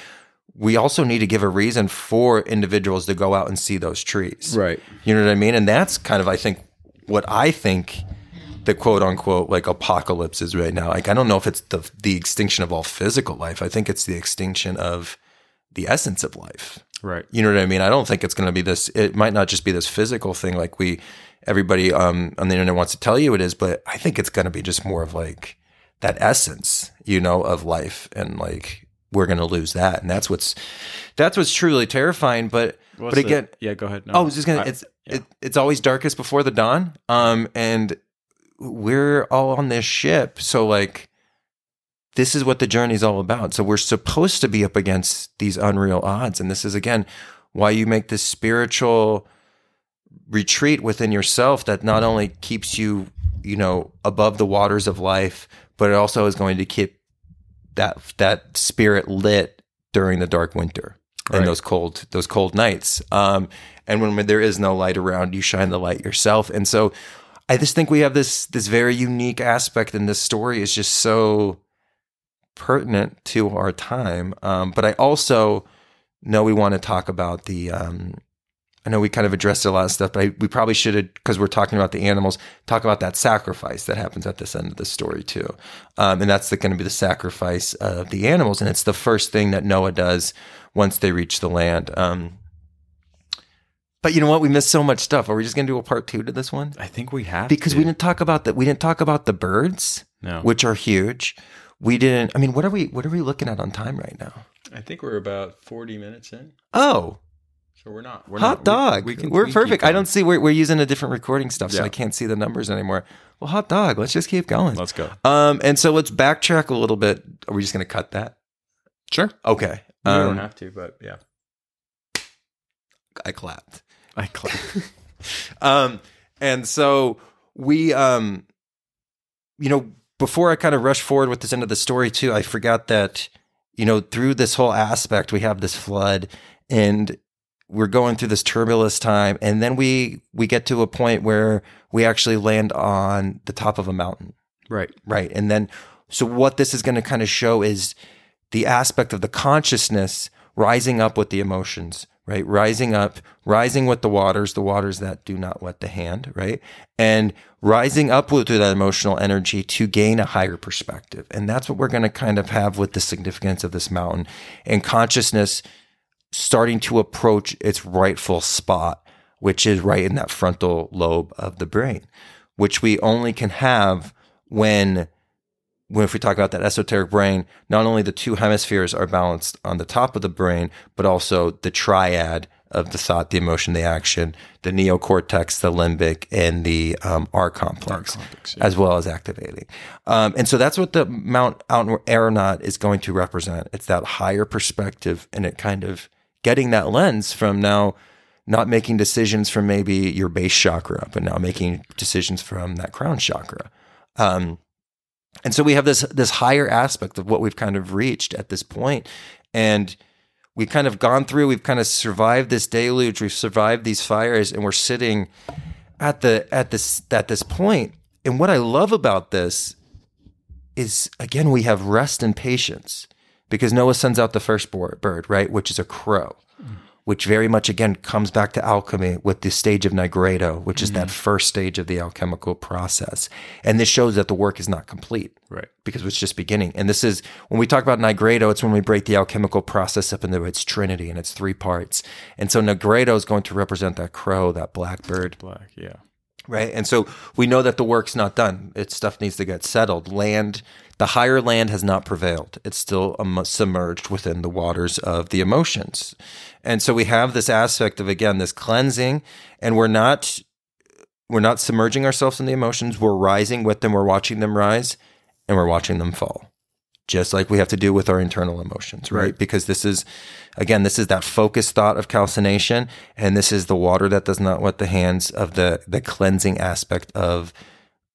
We also need to give a reason for individuals to go out and see those trees. Right. You know what I mean? And that's kind of, I think, what I think the quote unquote like apocalypse is right now. Like, I don't know if it's the the extinction of all physical life. I think it's the extinction of the essence of life. Right. You know what I mean? I don't think it's going to be this, it might not just be this physical thing like we, everybody um, on the internet wants to tell you it is, but I think it's going to be just more of like that essence, you know, of life, and like, we're going to lose that. And that's what's, that's what's truly terrifying. But, what's but again, the, yeah, go ahead. No, I was just going to, it's, yeah. it, it's always darkest before the dawn. Um, and we're all on this ship. So like, this is what the journey's all about. So we're supposed to be up against these unreal odds. And this is, again, why you make this spiritual retreat within yourself that not only keeps you, you know, above the waters of life, but it also is going to keep that that spirit lit during the dark winter and right. those cold those cold nights. Um, and when, when there is no light around, you shine the light yourself. And so I just think we have this this very unique aspect, and this story is just so pertinent to our time. Um, but I also know we want to talk about the um, – I know we kind of addressed a lot of stuff, but I, we probably should have, because we're talking about the animals, talk about that sacrifice that happens at this end of the story too. Um, and that's going to be the sacrifice of the animals. And it's the first thing that Noah does once they reach the land. Um But you know what? We missed so much stuff. Are we just going to do a part two to this one? I think we have because to. we didn't talk about that. We didn't talk about the birds, no. which are huge. We didn't. I mean, what are we? What are we looking at on time right now? I think we're about forty minutes in. Oh, so we're not. We're hot not, dog. We, we can, we're we perfect. I don't see. We're we're using a different recording stuff, so yeah. I can't see the numbers anymore. Well, hot dog. Let's just keep going. Let's go. Um, and so let's backtrack a little bit. Are we just going to cut that? Sure. Okay. We um, don't have to, but yeah. I clapped. I clapped. um, and so we, um, you know, before I kind of rush forward with this end of the story too, I forgot that, you know, through this whole aspect, we have this flood and we're going through this turbulent time. And then we, we get to a point where we actually land on the top of a mountain. Right. Right. And then, so what this is going to kind of show is the aspect of the consciousness rising up with the emotions, right? Rising up, rising with the waters, the waters that do not wet the hand, right? And rising up with that emotional energy to gain a higher perspective. And that's what we're going to kind of have with the significance of this mountain and consciousness starting to approach its rightful spot, which is right in that frontal lobe of the brain, which we only can have when, when if we talk about that esoteric brain, not only the two hemispheres are balanced on the top of the brain, but also the triad of the thought, the emotion, the action, the neocortex, the limbic, and the um, R complex, R complex yeah. as well as activating. Um, and so that's what the Mount Ararat is going to represent. It's that higher perspective, and it kind of getting that lens from now not making decisions from maybe your base chakra, but now making decisions from that crown chakra. Um And so we have this this higher aspect of what we've kind of reached at this point. And we've kind of gone through, we've kind of survived this deluge, we've survived these fires, and we're sitting at the at this at this point. And what I love about this is, again, we have rest and patience, because Noah sends out the first bird, right, which is a crow, mm. which very much, again, comes back to alchemy with the stage of nigredo, which is mm. that first stage of the alchemical process. And this shows that the work is not complete, right? Because it's just beginning. And this is, when we talk about nigredo, it's when we break the alchemical process up into its trinity and its three parts. And so nigredo is going to represent that crow, that blackbird. Black, yeah. Right? And so we know that the work's not done. It's stuff needs to get settled. Land, the higher land has not prevailed. It's still submerged within the waters of the emotions. And so we have this aspect of, again, this cleansing, and we're not we're not submerging ourselves in the emotions. We're rising with them. We're watching them rise, and we're watching them fall, just like we have to do with our internal emotions, right? right? Because this is, again, this is that focused thought of calcination, and this is the water that does not wet the hands of the the cleansing aspect of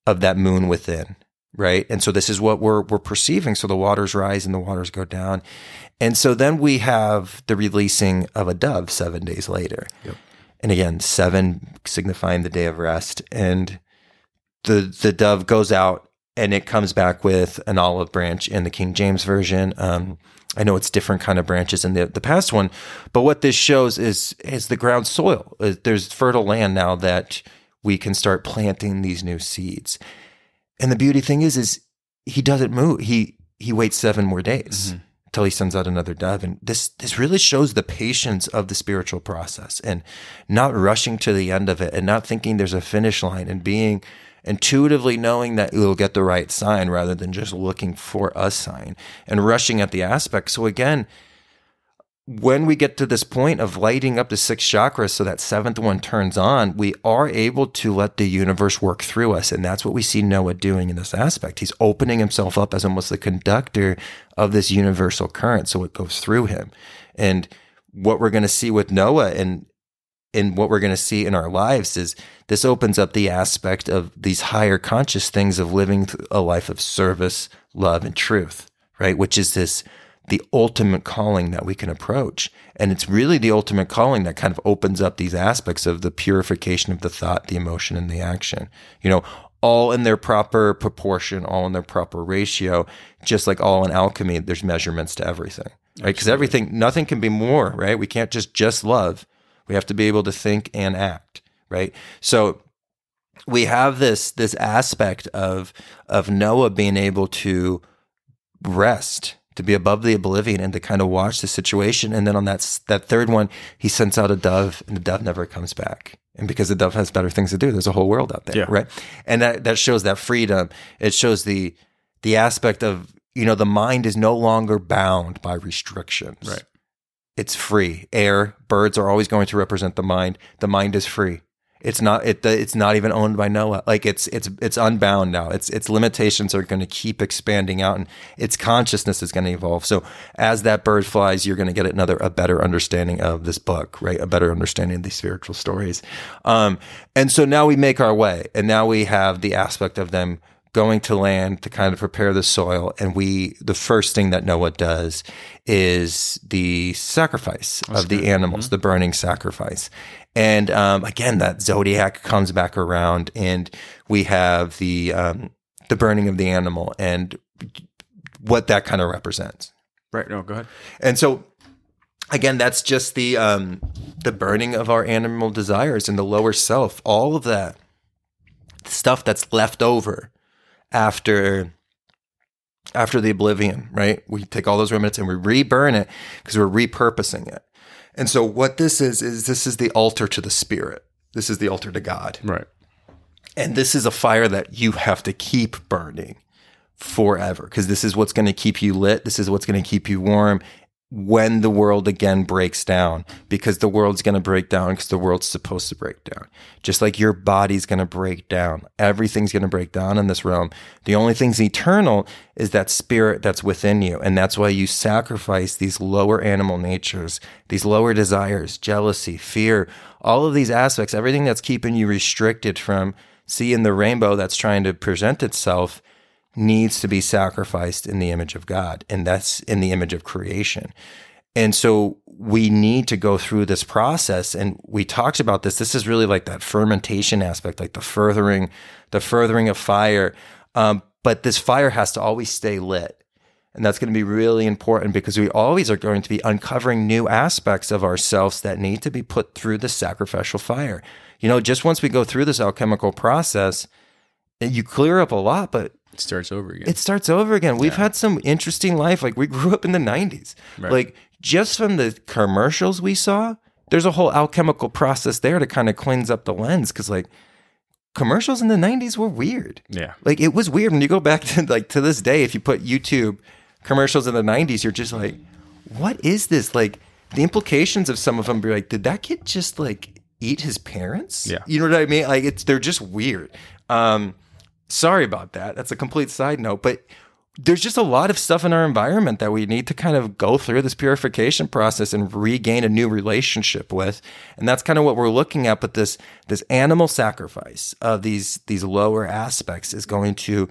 of that moon within. Right. And so this is what we're we're perceiving. So the waters rise and the waters go down. And so then we have the releasing of a dove seven days later. Yep. And again, seven signifying the day of rest. And the the dove goes out and it comes back with an olive branch in the King James Version. Um, I know it's different kind of branches in the the past one, but what this shows is is the ground soil. There's fertile land now that we can start planting these new seeds. And the beauty thing is, is he doesn't move. He he waits seven more days mm-hmm. until he sends out another dove. And this this really shows the patience of the spiritual process and not rushing to the end of it and not thinking there's a finish line and being intuitively knowing that you'll get the right sign rather than just looking for a sign and rushing at the aspect. So again, when we get to this point of lighting up the sixth chakra so that seventh one turns on, we are able to let the universe work through us. And that's what we see Noah doing in this aspect. He's opening himself up as almost the conductor of this universal current. So it goes through him. And what we're going to see with Noah and, and what we're going to see in our lives is this opens up the aspect of these higher conscious things of living a life of service, love, and truth, right? Which is this the ultimate calling that we can approach. And it's really the ultimate calling that kind of opens up these aspects of the purification of the thought, the emotion, and the action. You know, all in their proper proportion, all in their proper ratio, just like all in alchemy, there's measurements to everything, right? Because everything, nothing can be more, right? We can't just just love. We have to be able to think and act, right? So we have this this aspect of of Noah being able to rest, to be above the oblivion, and to kind of watch the situation. And then on that that third one, he sends out a dove, and the dove never comes back. And because the dove has better things to do, there's a whole world out there, yeah. right? And that, that shows that freedom. It shows the the aspect of, you know, the mind is no longer bound by restrictions. Right. It's free. Air, birds are always going to represent the mind. The mind is free. It's not it it's not even owned by Noah. Like it's it's it's unbound now. It's its limitations are going to keep expanding out, and its consciousness is going to evolve. So as that bird flies, you're going to get another a better understanding of this book, right? A better understanding of these spiritual stories. Um, and so now we make our way, and now we have the aspect of them going to land to kind of prepare the soil. And we the first thing that Noah does is the sacrifice That's of good. the animals, mm-hmm. the burning sacrifice. And um, again, that zodiac comes back around, and we have the um, the burning of the animal and what that kind of represents. Right. No, go ahead. And so, again, that's just the um, the burning of our animal desires and the lower self. All of that stuff that's left over after after the oblivion. Right. We take all those remnants and we reburn it because we're repurposing it. And so what this is, is this is the altar to the spirit. This is the altar to God. Right. And this is a fire that you have to keep burning forever, because this is what's going to keep you lit. This is what's going to keep you warm when the world again breaks down, because the world's going to break down because the world's supposed to break down. Just like your body's going to break down. Everything's going to break down in this realm. The only thing's eternal is that spirit that's within you. And that's why you sacrifice these lower animal natures, these lower desires, jealousy, fear, all of these aspects, everything that's keeping you restricted from seeing the rainbow that's trying to present itself needs to be sacrificed in the image of God, and that's in the image of creation. And so we need to go through this process, and we talked about this. This is really like that fermentation aspect, like the furthering, the furthering of fire. Um, but this fire has to always stay lit, and that's going to be really important, because we always are going to be uncovering new aspects of ourselves that need to be put through the sacrificial fire. You know, just once we go through this alchemical process, you clear up a lot, but It starts over again. It starts over again. We've yeah. had some interesting life. Like, we grew up in the nineties. Right. Like, just from the commercials we saw, there's a whole alchemical process there to kind of cleanse up the lens. Because, like, commercials in the nineties were weird. Yeah. Like, it was weird. When you go back to, like, to this day, if you put YouTube commercials in the nineties, you're just like, what is this? Like, the implications of some of them be like, did that kid just, like, eat his parents? Yeah. You know what I mean? Like, it's they're just weird. Um... Sorry about that. That's a complete side note. But there's just a lot of stuff in our environment that we need to kind of go through this purification process and regain a new relationship with. And that's kind of what we're looking at. But this this animal sacrifice of these, these lower aspects is going to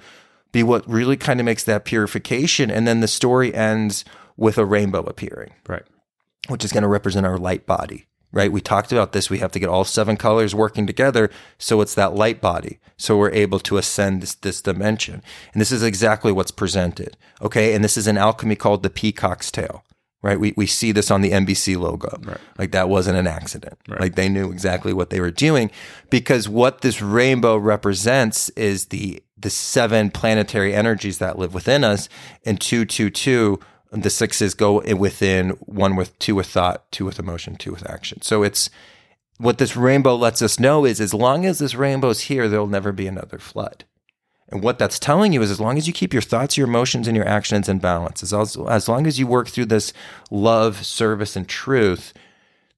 be what really kind of makes that purification. And then the story ends with a rainbow appearing, right? Which is going to represent our light body. Right, we talked about this. We have to get all seven colors working together, so it's that light body. So we're able to ascend this, this dimension, and this is exactly what's presented. Okay, and this is an alchemy called the peacock's tail. Right, we we see this on the N B C logo. Right. Like, that wasn't an accident. Right. Like, they knew exactly what they were doing, because what this rainbow represents is the the seven planetary energies that live within us, and two, two, two. The sixes go within one with two with thought, two with emotion, two with action. So it's what this rainbow lets us know is, as long as this rainbow's here, there'll never be another flood. And what that's telling you is, as long as you keep your thoughts, your emotions, and your actions in balance, as, also, as long as you work through this love, service, and truth,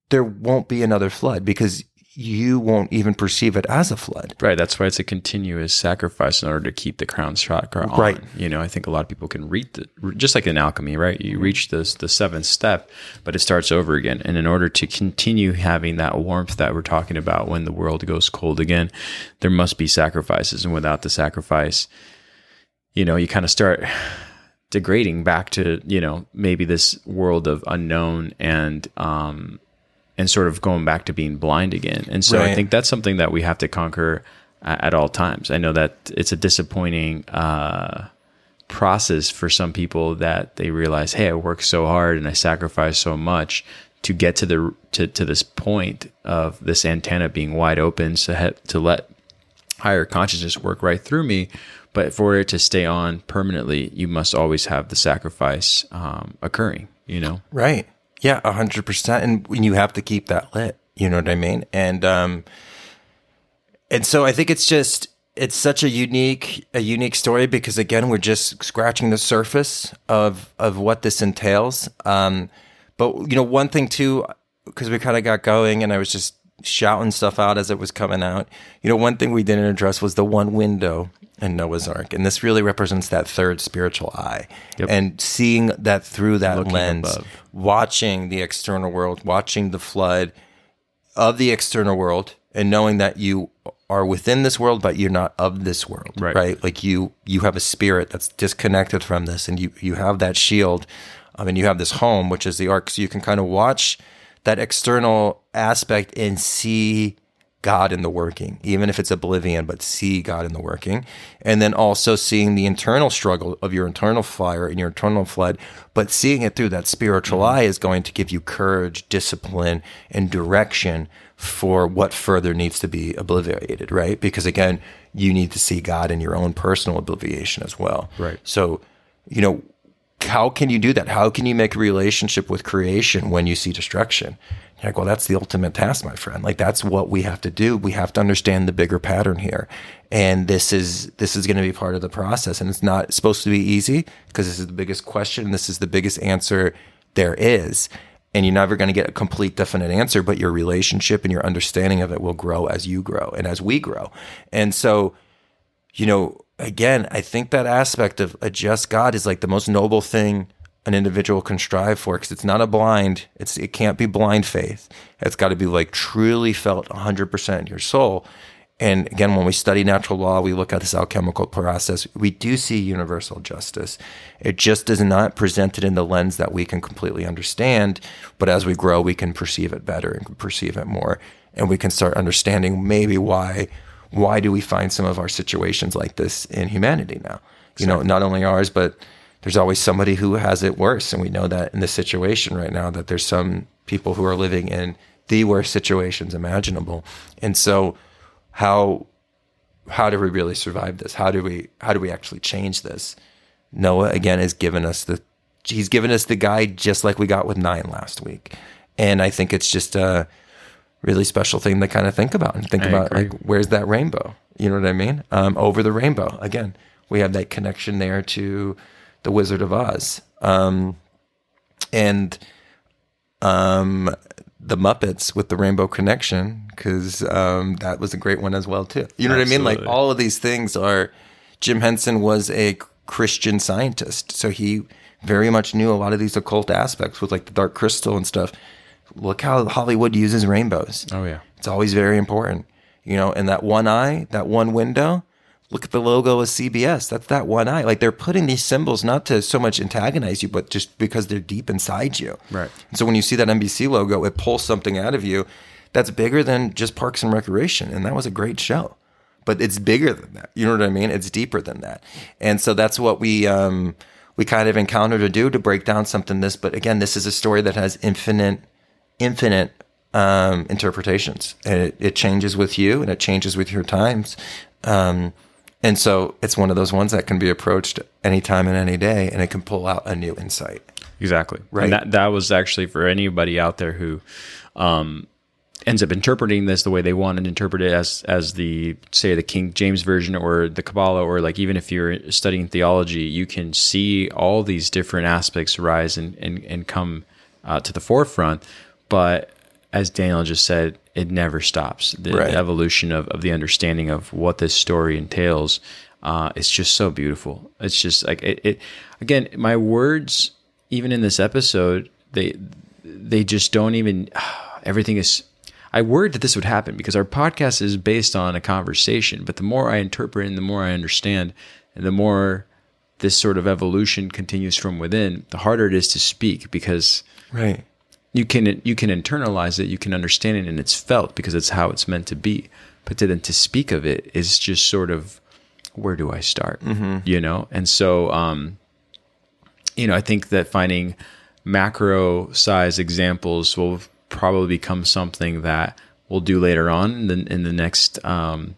there won't be another flood, because you won't even perceive it as a flood. Right. That's why it's a continuous sacrifice in order to keep the crown chakra on. Right. You know, I think a lot of people can read the, just like in alchemy, right? You reach this, the seventh step, but it starts over again. And in order to continue having that warmth that we're talking about when the world goes cold again, there must be sacrifices. And without the sacrifice, you know, you kind of start degrading back to, you know, maybe this world of unknown and, um, and sort of going back to being blind again. And so right. I think that's something that we have to conquer uh, at all times. I know that it's a disappointing uh, process for some people that they realize, hey, I worked so hard and I sacrificed so much to get to the to, to this point of this antenna being wide open so ha- to let higher consciousness work right through me. But for it to stay on permanently, you must always have the sacrifice um, occurring, you know? Right. Yeah, one hundred percent. And you have to keep that lit, you know what I mean? And um, and so I think it's just, it's such a unique a unique story because, again, we're just scratching the surface of, of what this entails. Um, but, you know, one thing, too, because we kind of got going and I was just shouting stuff out as it was coming out, you know, one thing we didn't address was the one window and Noah's Ark. And this really represents that third spiritual eye. Yep. And seeing that through that looking lens, above. Watching the external world, watching the flood of the external world, and knowing that you are within this world, but you're not of this world, right? right? Like you you have a spirit that's disconnected from this, and you, you have that shield, um, and you have this home, which is the Ark. So you can kind of watch that external aspect and see God in the working, even if it's oblivion, but see God in the working. And then also seeing the internal struggle of your internal fire and your internal flood, but seeing it through that spiritual eye is going to give you courage, discipline, and direction for what further needs to be obliviated, right? Because again, you need to see God in your own personal obliviation as well. Right. So, you know, how can you do that? How can you make a relationship with creation when you see destruction? You're like, well, that's the ultimate task, my friend. Like, that's what we have to do. We have to understand the bigger pattern here. And this is this is going to be part of the process. And it's not supposed to be easy because this is the biggest question. This is the biggest answer there is. And you're never going to get a complete, definite answer, but your relationship and your understanding of it will grow as you grow and as we grow. And so, you know, again, I think that aspect of a just God is like the most noble thing an individual can strive for, because it's not a blind, it's it can't be blind faith. It's got to be like truly felt one hundred percent in your soul. And again, when we study natural law, we look at this alchemical process, we do see universal justice. It just is not presented in the lens that we can completely understand, but as we grow, we can perceive it better and can perceive it more, and we can start understanding maybe why why do we find some of our situations like this in humanity now? You know, not only ours, but there's always somebody who has it worse. And we know that in this situation right now, that there's some people who are living in the worst situations imaginable. And so how how do we really survive this? How do we how do we actually change this? Noah, again, has given us the he's given us the guide, just like we got with nine last week. And I think it's just a really special thing to kind of think about and think I about agree. Like, where's that rainbow? You know what I mean? Um, over the rainbow. Again, we have that connection there to the Wizard of Oz, um, and um, the Muppets with the rainbow connection, because um, that was a great one as well too. You know Absolutely. What I mean? Like all of these things are. Jim Henson was a Christian scientist, so he very much knew a lot of these occult aspects with like the Dark Crystal and stuff. Look how Hollywood uses rainbows. Oh yeah, it's always very important, you know. And that one eye, that one window. Look at the logo of C B S. That's that one eye. Like they're putting these symbols not to so much antagonize you, but just because they're deep inside you. Right. And so when you see that N B C logo, it pulls something out of you that's bigger than just Parks and Recreation. And that was a great show. But it's bigger than that. You know what I mean? It's deeper than that. And so that's what we um, we kind of encounter to do to break down something this. But again, this is a story that has infinite, infinite um, interpretations. And it, it changes with you and it changes with your times. Um And so it's one of those ones that can be approached anytime and any day, and it can pull out a new insight. Exactly. Right. And that, that was actually for anybody out there who um, ends up interpreting this the way they want and interpret it as, as the, say, the King James Version or the Kabbalah, or like even if you're studying theology, you can see all these different aspects rise and, and, and come uh, to the forefront. But as Daniel just said, it never stops. The, right. the evolution of, of the understanding of what this story entails, uh, it's just so beautiful. It's just like it, it. Again, my words, even in this episode, they they just don't even. Everything is. I worried that this would happen because our podcast is based on a conversation. But the more I interpret, and the more I understand, and the more this sort of evolution continues from within, the harder it is to speak, because right. you can you can internalize it, you can understand it, and it's felt because it's how it's meant to be. But to then to speak of it is just sort of, where do I start? Mm-hmm. You know? And so, um, you know, I think that finding macro size examples will probably become something that we'll do later on in the, in the next um,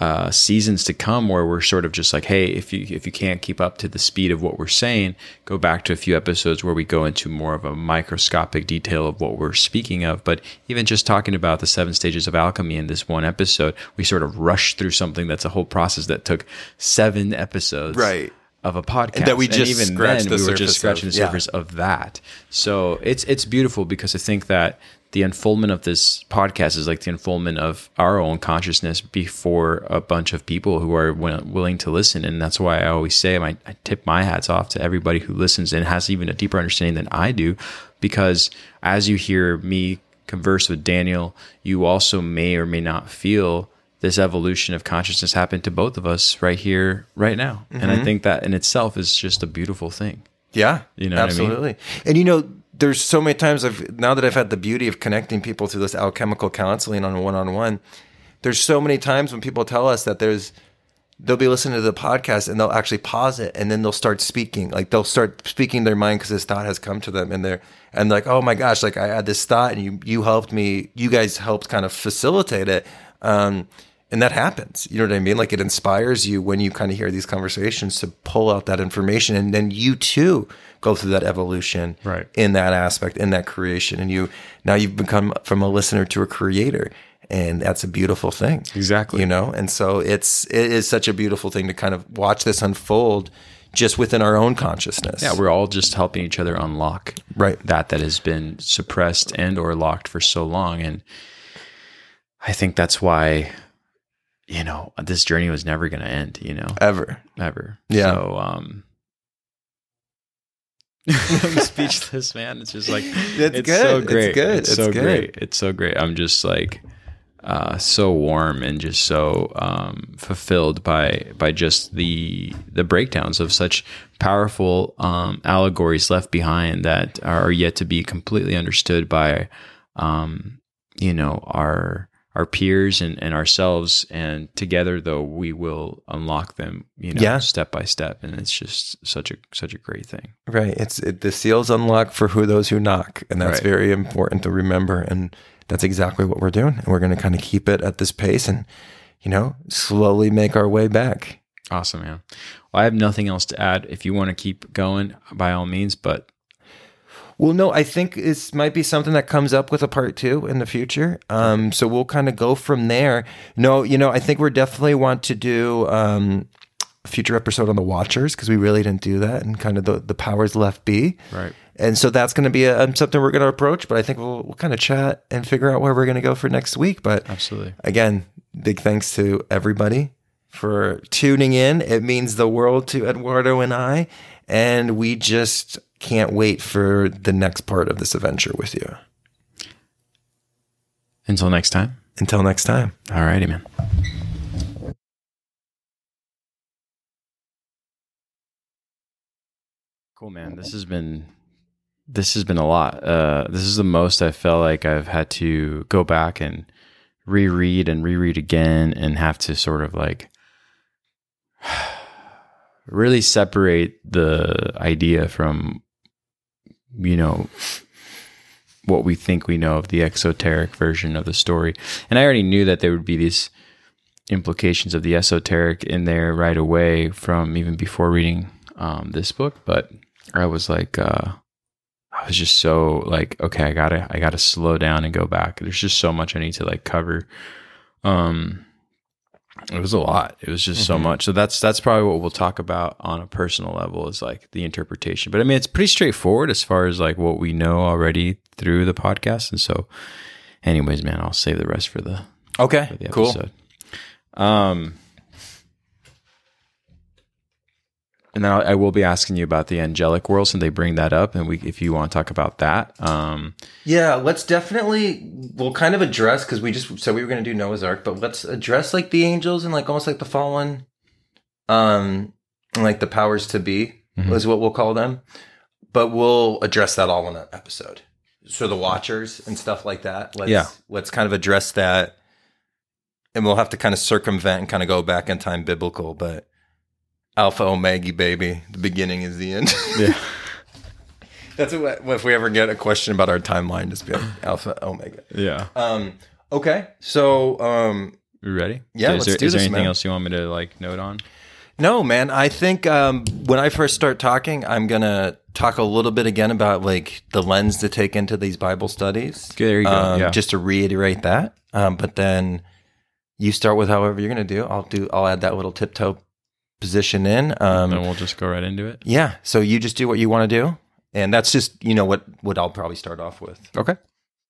uh, seasons to come, where we're sort of just like, hey, if you if you can't keep up to the speed of what we're saying, go back to a few episodes where we go into more of a microscopic detail of what we're speaking of. But even just talking about the seven stages of alchemy in this one episode, we sort of rushed through something that's a whole process that took seven episodes. Right. Of a podcast, and that we just and even then the we were just scratching of, the surface yeah. of that. So it's it's beautiful, because I think that the unfoldment of this podcast is like the unfoldment of our own consciousness before a bunch of people who are w- willing to listen. And that's why I always say I, I tip my hats off to everybody who listens and has even a deeper understanding than I do, because as you hear me converse with Daniel, you also may or may not feel this evolution of consciousness happened to both of us right here, right now. Mm-hmm. And I think that in itself is just a beautiful thing. Yeah, you know, absolutely. What I mean? And you know, there's so many times I've, now that I've had the beauty of connecting people through this alchemical counseling on one-on-one, there's so many times when people tell us that there's, they'll be listening to the podcast and they'll actually pause it, and then they'll start speaking. Like they'll start speaking their mind because this thought has come to them, and they're, and like, oh my gosh, like I had this thought and you, you helped me, you guys helped kind of facilitate it. Um, And that happens. You know what I mean? Like it inspires you when you kind of hear these conversations to pull out that information. And then you too go through that evolution right. in that aspect, in that creation. And you now you've become from a listener to a creator. And that's a beautiful thing. Exactly. You know? And so it's it is such a beautiful thing to kind of watch this unfold just within our own consciousness. Yeah, we're all just helping each other unlock right. that that has been suppressed and or locked for so long. And I think that's why, you know, this journey was never going to end, you know, ever, ever. Yeah. So, um, I'm speechless, man. It's just like, it's, it's good. So great. It's good. It's, it's so good. great. It's so great. I'm just like, uh, so warm and just so, um, fulfilled by, by just the, the breakdowns of such powerful, um, allegories left behind that are yet to be completely understood by, um, you know, our, our peers and, and ourselves, and together though, we will unlock them, you know, yeah. step by step. And it's just such a, such a great thing. Right. It's it, the seals unlock for who those who knock. And that's right. very important to remember. And that's exactly what we're doing. And we're going to kind of keep it at this pace and, you know, slowly make our way back. Awesome, man. Well, I have nothing else to add. If you want to keep going, by all means, but Well, no, I think this might be something that comes up with a part two in the future. Um, so we'll kind of go from there. No, you know, I think we're definitely want to do um, a future episode on the Watchers, because we really didn't do that, and kind of the, the powers left be. Right. And so that's going to be a, something we're going to approach, but I think we'll, we'll kind of chat and figure out where we're going to go for next week. But absolutely. Again, big thanks to everybody for tuning in. It means the world to Eduardo and I, and we just can't wait for the next part of this adventure with you. Until next time. Until next time. All righty, man. Cool, man. This has been, this has been a lot. Uh, this is the most I felt like I've had to go back and reread and reread again, and have to sort of like really separate the idea from, you know, what we think we know of the exoteric version of the story. And I already knew that there would be these implications of the esoteric in there right away from even before reading um, this book. But I was like, uh, I was just so like, okay, I gotta, I gotta slow down and go back. There's just so much I need to like cover. Um, It was a lot. It was just mm-hmm. so much. So that's that's probably what we'll talk about on a personal level, is like the interpretation. But I mean, it's pretty straightforward as far as like what we know already through the podcast. And so anyways, man, I'll save the rest for the, okay, for the episode. Cool. Um, and then I'll, I will be asking you about the angelic world, so they bring that up, and we, if you want to talk about that. Um, yeah, let's definitely, we'll kind of address, because we just said we were going to do Noah's Ark, but let's address like the angels and like almost like the fallen um, like the powers to be, mm-hmm. is what we'll call them. But we'll address that all in an episode. So the Watchers and stuff like that. Let's, yeah. Let's kind of address that. And we'll have to kind of circumvent and kind of go back in time biblical. But Alpha Omega, baby. The beginning is the end. Yeah. That's what, if we ever get a question about our timeline, just be like Alpha Omega. Yeah. Um, okay. So, um, you ready? Yeah. So let's there, do is this. Is there anything man. else you want me to like note on? No, man. I think um, when I first start talking, I'm gonna talk a little bit again about like the lens to take into these Bible studies. Okay, there you um, go. Yeah. Just to reiterate that. Um, but then you start with however you're gonna do. I'll do. I'll add that little tiptoe position in. Um, and we'll just go right into it. Yeah. So you just do what you want to do. And that's just, you know, what, what I'll probably start off with. Okay.